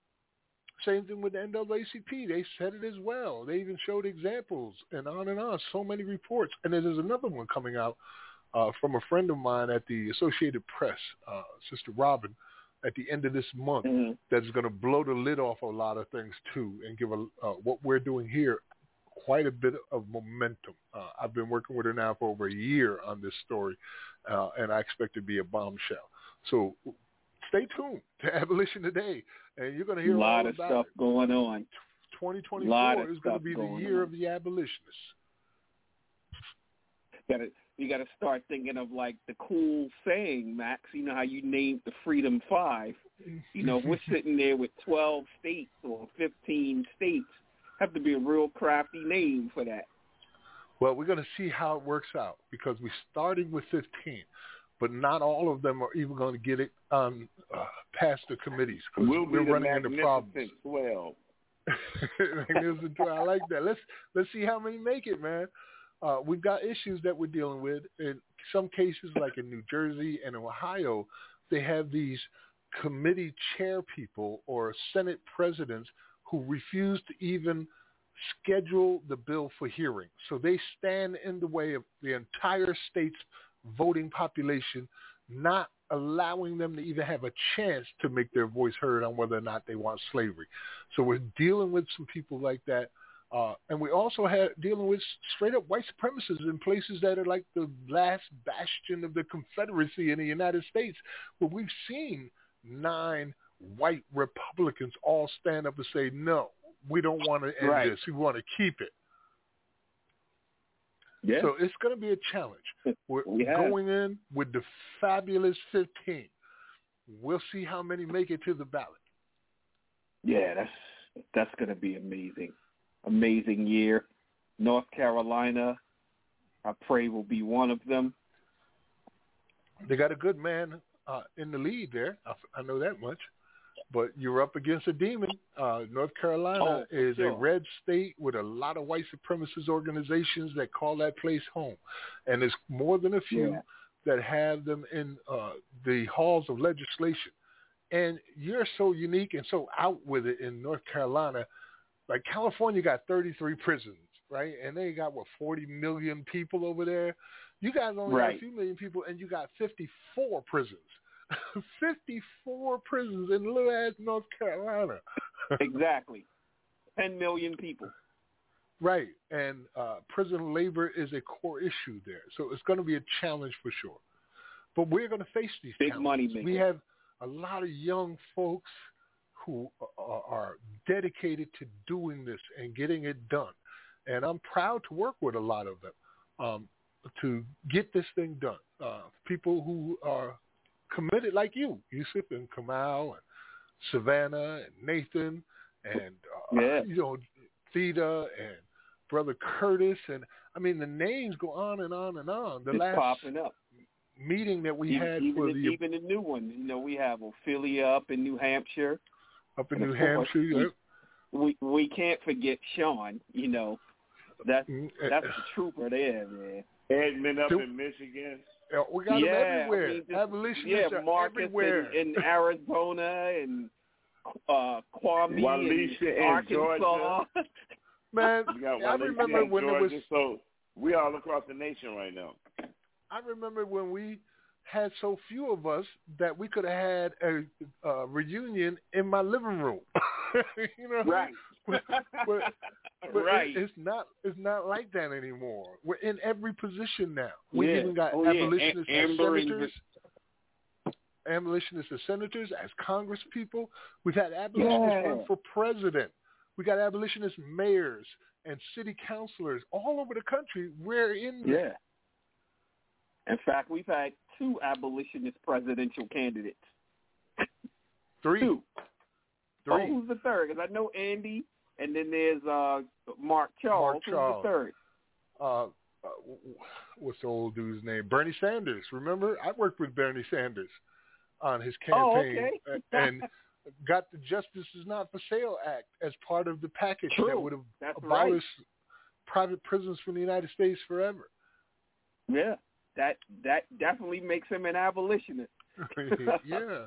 Same thing with the NAACP. They said it as well. They even showed examples and on, so many reports. And then there's another one coming out from a friend of mine at the Associated Press, Sister Robin, at the end of this month that's going to blow the lid off a lot of things, too, and give what we're doing here quite a bit of momentum. I've been working with her now for over a year on this story, and I expect it to be a bombshell. So stay tuned to Abolition Today, and you're going to hear a lot of stuff going on. 2024 is going to be the year of the abolitionists. You got to start thinking of like the cool saying, Max. You know how you named the Freedom Five. You know, we're sitting there with 12 states or 15 states. Have to be a real crafty name for that. Well, we're going to see how it works out because we're starting with 15. But not all of them are even going to get it past the committees because we're running into problems. Well, I like that. Let's see how many make it, man. We've got issues that we're dealing with. In some cases, like in New Jersey and Ohio, they have these committee chair people or Senate presidents who refuse to even schedule the bill for hearing. So they stand in the way of the entire state's voting population, not allowing them to even have a chance to make their voice heard on whether or not they want slavery. So we're dealing with some people like that. And we also have dealing with straight-up white supremacists in places that are like the last bastion of the Confederacy in the United States, where we've seen 9 white Republicans all stand up and say, no, we don't want to end this. We want to keep it. Yeah. So it's going to be a challenge. We're going in with the fabulous 15. We'll see how many make it to the ballot. Yeah, that's going to be amazing. Amazing year. North Carolina, I pray, will be one of them. They got a good man in the lead there. I know that much. But you're up against a demon. North Carolina is a red state with a lot of white supremacist organizations that call that place home. And there's more than a few that have them in the halls of legislation. And you're so unique and so out with it in North Carolina. Like California got 33 prisons, right? And they got, what, 40 million people over there? You guys only got a few million people, and you got 54 prisons. 54 prisons in little-ass North Carolina. Exactly. 10 million people. Right. And prison labor is a core issue there. So it's going to be a challenge for sure. But we're going to face these big money makers. We have a lot of young folks who are dedicated to doing this and getting it done. And I'm proud to work with a lot of them to get this thing done. People who are committed like you, Yusuf and Kamal and Savannah and Nathan and you know, Theda and Brother Curtis, and I mean the names go on and on and on. The last popping up meeting that we had for even the new one, you know, we have Ophelia up in New Hampshire. Up in New Hampshire, we can't forget Sean. You know, that's a trooper there, man. Edmund up in Michigan. We got them everywhere. I mean, abolitionists are Marcus everywhere. In Arizona and Kwame in Arkansas. Man, I remember when Georgia, it was... So we all across the nation right now. I remember when we had so few of us that we could have had a reunion in my living room. You know? Right. But right. It's not like that anymore. We're in every position now. We even got abolitionists as senators. Abolitionists as senators, as Congress people. We've had abolitionists run for president. We got abolitionist mayors and city councilors all over the country. We're in there. In fact, we've had 2 abolitionist presidential candidates. 3. 3. Oh, who's the third? Because I know Andy, and then there's Mark Charles. Who's the third? What's the old dude's name? Bernie Sanders. Remember, I worked with Bernie Sanders on his campaign, and got the Justice is Not for Sale Act as part of the package that would have abolished private prisons from the United States forever. Yeah, that definitely makes him an abolitionist. Yeah.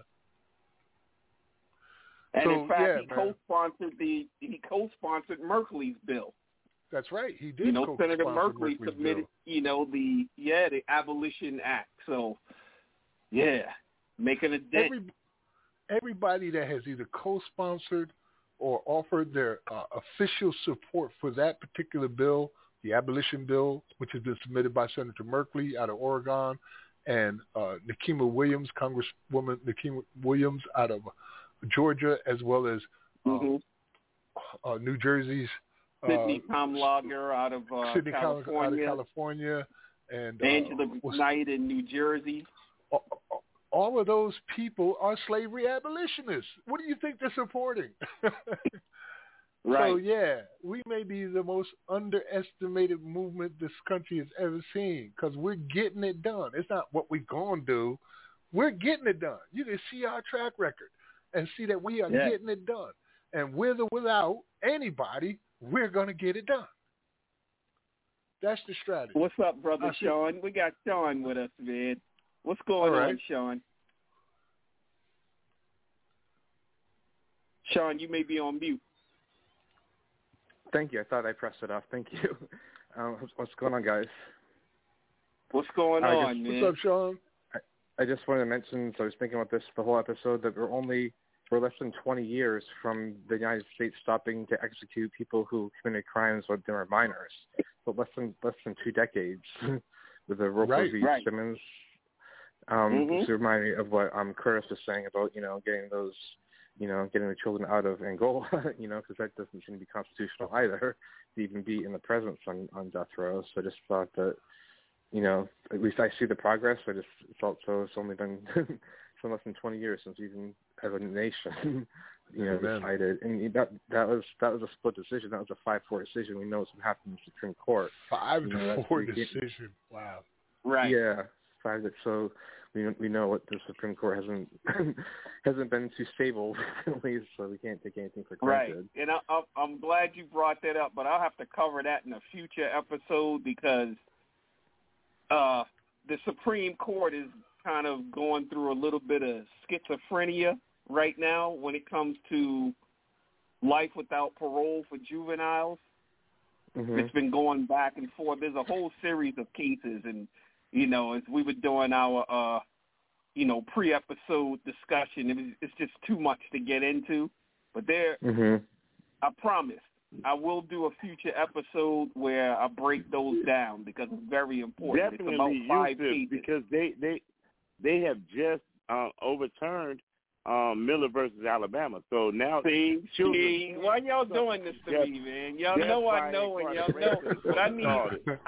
And so, in fact, he co-sponsored Merkley's bill. That's right, he did. You know, Senator Merkley submitted, the Abolition Act. So, making a dent. Everybody that has either co-sponsored or offered their official support for that particular bill, the abolition bill, which has been submitted by Senator Merkley out of Oregon, and Nikema Williams, Congresswoman Nikema Williams out of Georgia, as well as New Jersey's Sidney Comlager out of California, and Angela Knight in New Jersey. All of those people are slavery abolitionists. What do you think they're supporting? Right. So, we may be the most underestimated movement this country has ever seen, because we're getting it done. It's not what we're going to do. We're getting it done. You can see our track record and see that we are getting it done. And with or without anybody, we're going to get it done. That's the strategy. What's up, brother Sean? We got Sean with us, man. What's going on, Sean? Sean, you may be on mute. Thank you. I thought I pressed it off. Thank you. What's going on, guys? What's going on, man? What's up, Sean? I just wanted to mention, so I was thinking about this the whole episode, that we're less than 20 years from the United States stopping to execute people who committed crimes when they were minors, but less than 2 decades with the Roe v. Simmons. To remind me of what Curtis was saying about, getting the children out of Angola, because that doesn't seem to be constitutional either to even be in the presence on death row. So I just thought that, at least I see the progress. I just felt it's only been less than 20 years since even as a nation, decided. And that was a split decision. That was a 5-4 decision. We know it's been happening in the Supreme Court. 5-4 decision. Wow. Right. Yeah. So we know what the Supreme Court hasn't been too stable recently, so we can't take anything for granted. Right, and I'm glad you brought that up, but I'll have to cover that in a future episode because the Supreme Court is kind of going through a little bit of schizophrenia right now when it comes to life without parole for juveniles. Mm-hmm. It's been going back and forth. There's a whole series of cases and. As we were doing our, pre-episode discussion, it's just too much to get into. But I promise, I will do a future episode where I break those down because it's very important. Definitely it's about 5 cases. Because they have just overturned Miller versus Alabama. So now, why y'all doing this to me, man? Y'all know I know, and y'all know, but I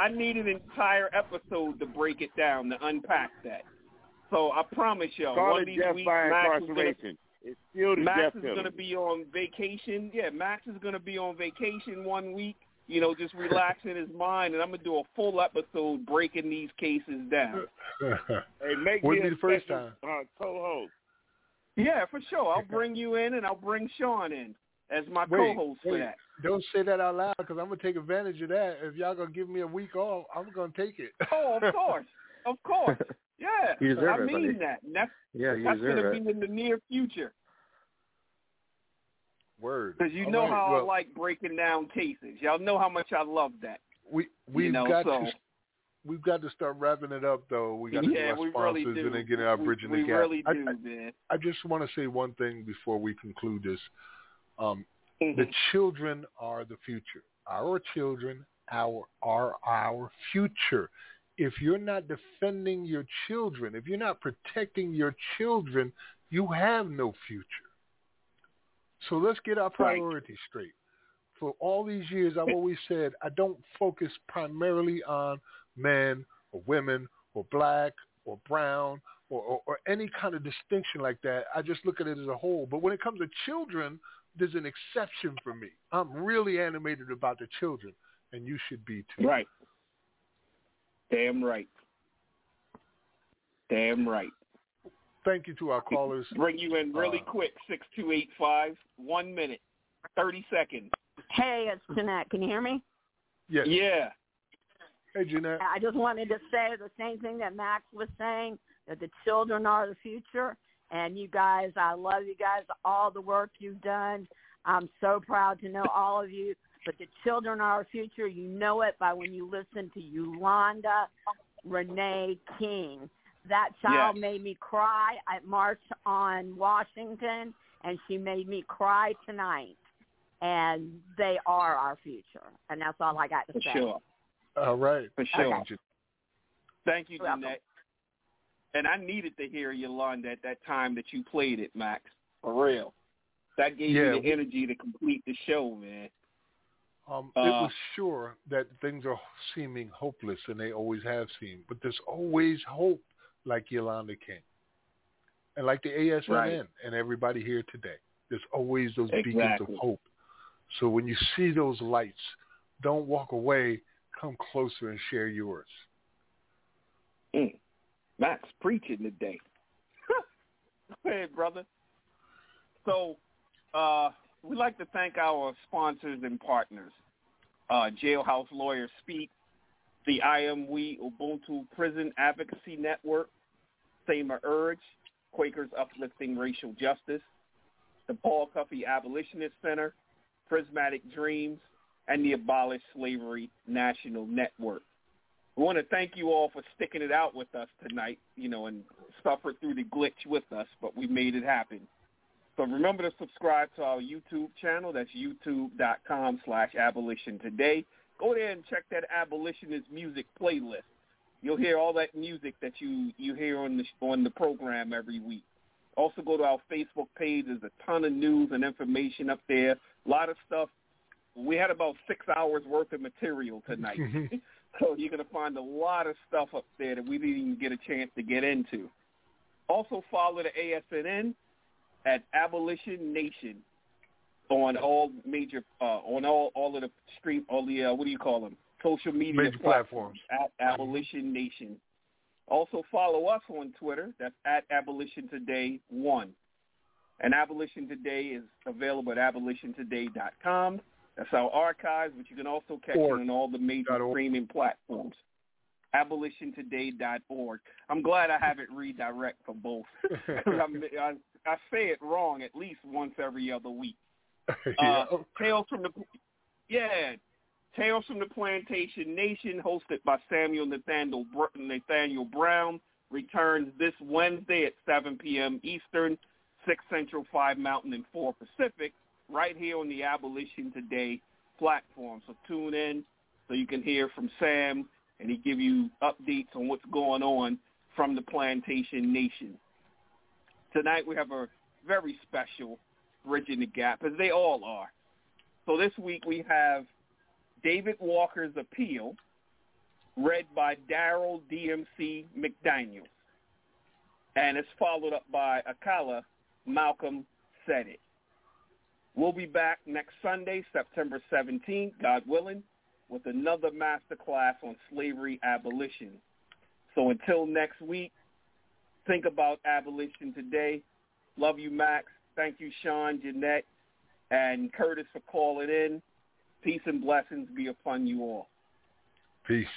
need an entire episode to break it down, to unpack that. So I promise y'all, one of these weeks, Max is going to be on vacation. Yeah, Max is going to be on vacation one week. Just relaxing his mind, and I'm gonna do a full episode breaking these cases down. Hey, make me the first time co-host. Yeah, for sure. I'll bring you in, and I'll bring Sean in as my co-host for that. Don't say that out loud, because I'm going to take advantage of that. If y'all going to give me a week off, I'm going to take it. Oh, of course. Of course. Yeah. You deserve it, buddy. I mean that. And that's going to be in the near future. Word. Because you know how I like breaking down cases. Y'all know how much I love that. We've got to start wrapping it up, though. We got to get our sponsors really and then get our bridge in the gap. We really do, man. I just want to say one thing before we conclude this. The children are the future. Our children are our future. If you're not defending your children, if you're not protecting your children, you have no future. So let's get our priorities straight. For all these years, I've always said I don't focus primarily on men or women or black or brown or any kind of distinction like that. I just look at it as a whole. But when it comes to children, there's an exception for me. I'm really animated about the children, and you should be too. Right. Damn right. Damn right. Thank you to our callers. Bring you in really quick, 6285, 1 minute, 30 seconds. Hey, it's Jeanette. Can you hear me? Yes. Yeah. Hey, Jeanette. I just wanted to say the same thing that Max was saying, that the children are the future. And you guys, I love you guys, all the work you've done. I'm so proud to know all of you. But the children are our future. You know it by when you listen to Yolanda Renee King. That child made me cry at March on Washington, and she made me cry tonight. And they are our future. And that's all I got to say. Sure. All right. For sure. Okay. Thank you, Jeanette. And I needed to hear Yolanda at that time that you played it, Max. For real. That gave you the energy to complete the show, man. It was sure that things are seeming hopeless, and they always have seemed. But there's always hope, like Yolanda King. And like the ASNN and everybody here today. There's always those beacons of hope. So when you see those lights, don't walk away. Come closer and share yours. Mm. Max preaching today. Hey, brother. So we'd like to thank our sponsors and partners, Jailhouse Lawyers Speak, the I Am We Ubuntu Prison Advocacy Network, Sama Urge, Quakers Uplifting Racial Justice, the Paul Cuffey Abolitionist Center, Prismatic Dreams, and the Abolish Slavery National Network. We want to thank you all for sticking it out with us tonight, you know, and suffered through the glitch with us, but we made it happen. So remember to subscribe to our YouTube channel. That's youtube.com/abolitiontoday. Go there and check that abolitionist music playlist. You'll hear all that music that you hear on the program every week. Also go to our Facebook page. There's a ton of news and information up there. A lot of stuff. We had about 6 hours worth of material tonight. So you're going to find a lot of stuff up there that we didn't even get a chance to get into. Also follow the ASNN at Abolition Nation on all major on all of the stream, all the social media major platforms at Abolition Nation. Also follow us on Twitter. That's at Abolition Today 1. And Abolition Today is available at abolitiontoday.com. That's our archives, but you can also catch it on all the major streaming platforms. Abolitiontoday.org. I'm glad I have it redirect for both. I say it wrong at least once every other week. Tales from the Plantation Nation, hosted by Samuel Nathaniel Brown, returns this Wednesday at 7 p.m. Eastern, 6 Central, 5 Mountain, and 4 Pacific, right here on the Abolition Today platform. So tune in so you can hear from Sam, and he give you updates on what's going on from the Plantation Nation. Tonight we have a very special Bridge in the Gap, as they all are. So this week we have David Walker's Appeal, read by Darryl DMC McDaniels. And it's followed up by Akala, Malcolm Said It. We'll be back next Sunday, September 17th, God willing, with another masterclass on slavery abolition. So until next week, think about abolition today. Love you, Max. Thank you, Sean, Jeanette, and Curtis for calling in. Peace and blessings be upon you all. Peace.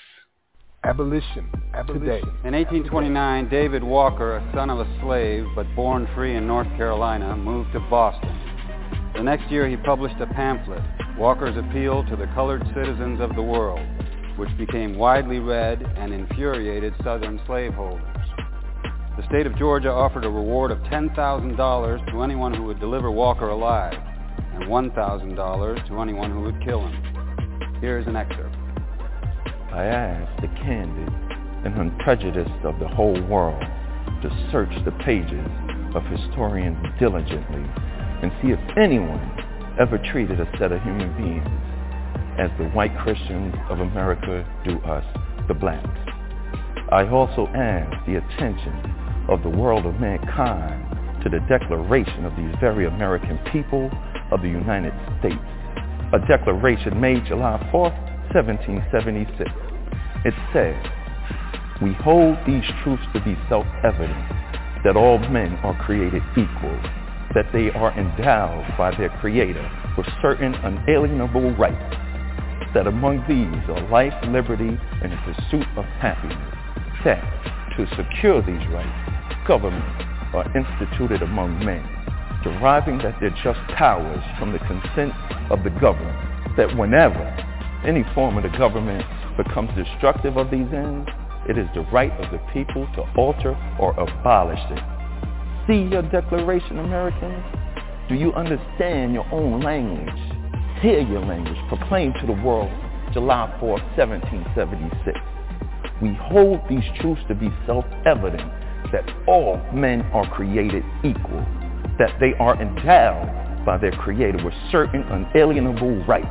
Abolition. Today. In 1829, David Walker, a son of a slave but born free in North Carolina, moved to Boston. The next year he published a pamphlet, Walker's Appeal to the Colored Citizens of the World, which became widely read and infuriated Southern slaveholders. The state of Georgia offered a reward of $10,000 to anyone who would deliver Walker alive, and $1,000 to anyone who would kill him. Here is an excerpt. I asked the candid and unprejudiced of the whole world to search the pages of historians diligently and see if anyone ever treated a set of human beings as the white Christians of America do us, the blacks. I also asked the attention of the world of mankind to the declaration of these very American people of the United States, a declaration made July 4th, 1776. It says, "We hold these truths to be self-evident, that all men are created equal, that they are endowed by their Creator with certain unalienable rights, that among these are life, liberty, and the pursuit of happiness, that to secure these rights, governments are instituted among men, deriving that their just powers from the consent of the governed, that whenever any form of the government becomes destructive of these ends, it is the right of the people to alter or abolish it." See your declaration, Americans? Do you understand your own language? Hear your language proclaimed to the world, July 4, 1776. We hold these truths to be self-evident, that all men are created equal, that they are endowed by their Creator with certain unalienable rights,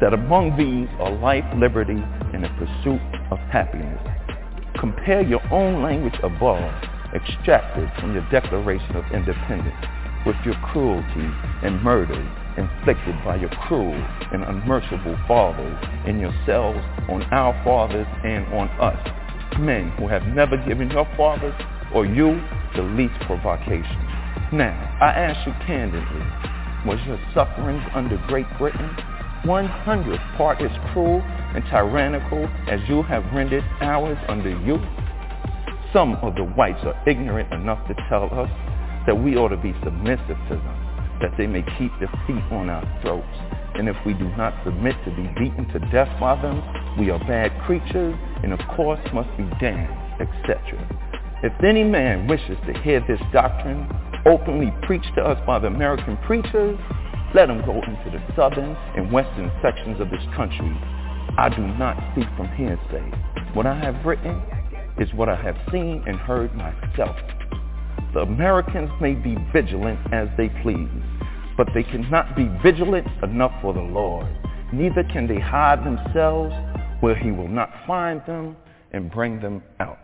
that among these are life, liberty, and the pursuit of happiness. Compare your own language above, extracted from your Declaration of Independence, with your cruelty and murder inflicted by your cruel and unmerciful fathers and yourselves on our fathers and on us, men who have never given your fathers or you the least provocation. Now, I ask you candidly, was your sufferings under Great Britain 100th part as cruel and tyrannical as you have rendered ours under you? Some of the whites are ignorant enough to tell us that we ought to be submissive to them, that they may keep their feet on our throats, and if we do not submit to be beaten to death by them, we are bad creatures and of course must be damned, etc. If any man wishes to hear this doctrine openly preached to us by the American preachers, let them go into the southern and western sections of this country. I do not speak from hearsay. What I have written is what I have seen and heard myself. The Americans may be vigilant as they please, but they cannot be vigilant enough for the Lord. Neither can they hide themselves where he will not find them and bring them out.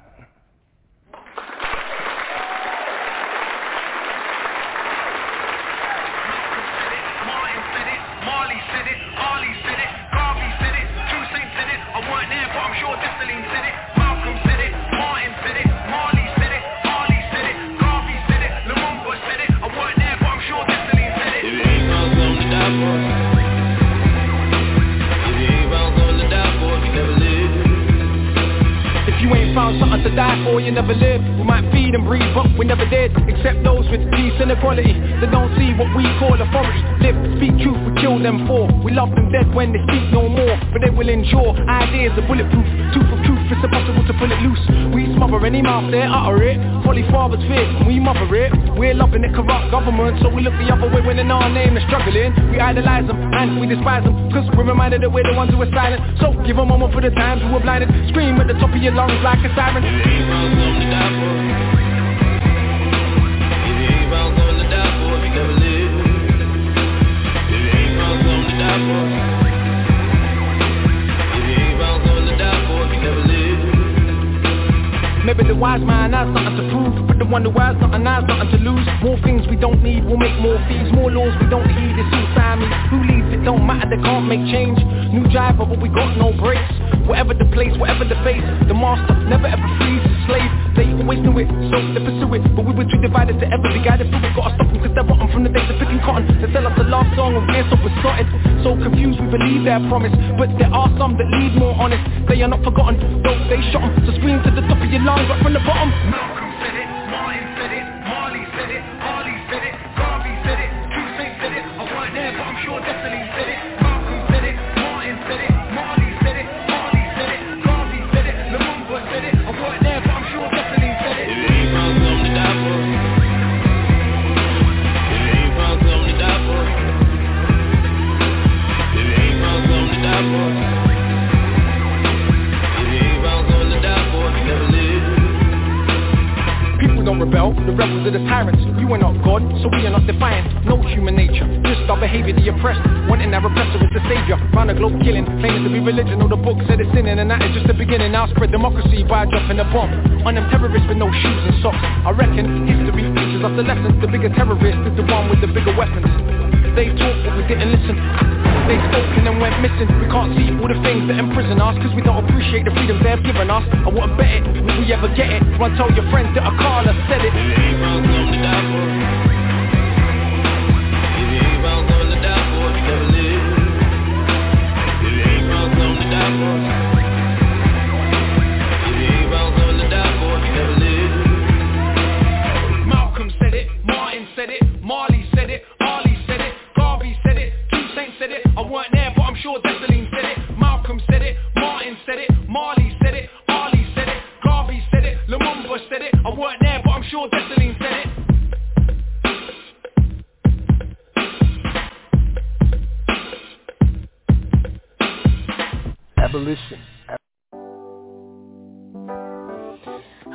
Something to die for, you never live. We might feed and breathe, but we never did. Except those with peace and equality that don't see what we call authority. Live, speak truth, we kill them for. We love them dead when they speak no more, but they will endure. Ideas are bulletproof, tooth of truth, it's impossible to pull it loose. We smother any mouth, they utter it. Folly fathers fear, and we mother it. We're loving the corrupt government, so we look the other way when in our name they're struggling. We idolize them, and we despise them, because we're reminded that we're the ones who are silent. So give a moment for the times we were blinded. Scream at the top of your lungs like a siren. If you ain't found something to die for, if you ain't found something to die for, you never live. If you ain't found something to die for, if you ain't found something to die for, you never live. Maybe the wise man has something to prove, but the one who has nothing has nothing to lose. More things we don't need, we'll make more fees. More laws we don't heed, it's all Siamese. Who leads it don't matter, they can't make change. New driver, but we got no brakes. Whatever the place, whatever the face, the master never ever frees the slave. They always knew it, so they pursue it, but we were too divided to ever be guided through it. Gotta stop them, cause they're rotten from the days of picking cotton. They sell us the last song and we're so besotted, so confused we believe their promise. But there are some that lead more honest, they are not forgotten, though they shot them. So scream to the top of your lungs, right from the bottom. Malcolm said it, Martin said it, Marley said it, Harley said it, Garvey said it, Crusade said it, sons of the tyrants. You are not God, so we are not defiant. No human nature, just our behavior, the oppressed. Wanting our oppressor is the savior. Round the globe killing, claiming to be religion. All the books said it's sinning, and that is just the beginning. I'll spread democracy by dropping a bomb on them terrorists with no shoes and socks. I reckon history teaches us the lessons. The bigger terrorist is the one with the bigger weapons. They talked but we didn't listen. They spoke and then went missing. We can't see all the things that imprison us, cause we don't appreciate the freedoms they have given us. I wouldn't bet it, would we ever get it? Run tell your friends that Akala said it. If you ain't wrong, come to die for it. If you ain't wrong, come to die for it, you never live. If you ain't wrong, come to die for it. If you ain't wrong, come to die for it, you never live. Malcolm said it, Martin said it, Marley said it, Harley said it, Garvey said it, Toussaint said it. I weren't there, but I'm sure Dessalines said it. Malcolm said it, Martin said it, Marley said it, Harley said it, Garvey said it, Lumumba said it. I weren't there, but I'm sure Dessalines said it. Abolition.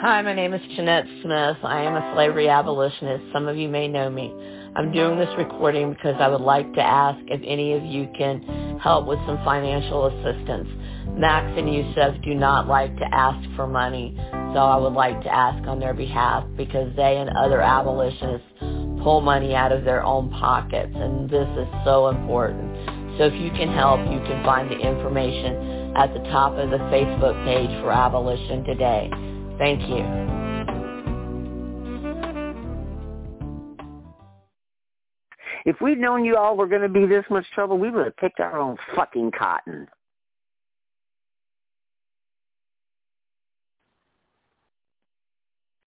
Hi, my name is Jeanette Smith. I am a slavery abolitionist. Some of you may know me. I'm doing this recording because I would like to ask if any of you can help with some financial assistance. Max and Yusef do not like to ask for money, so I would like to ask on their behalf because they and other abolitionists pull money out of their own pockets, and this is so important. So if you can help, you can find the information at the top of the Facebook page for Abolition Today. Thank you. If we'd known you all were going to be this much trouble, we would have picked our own fucking cotton.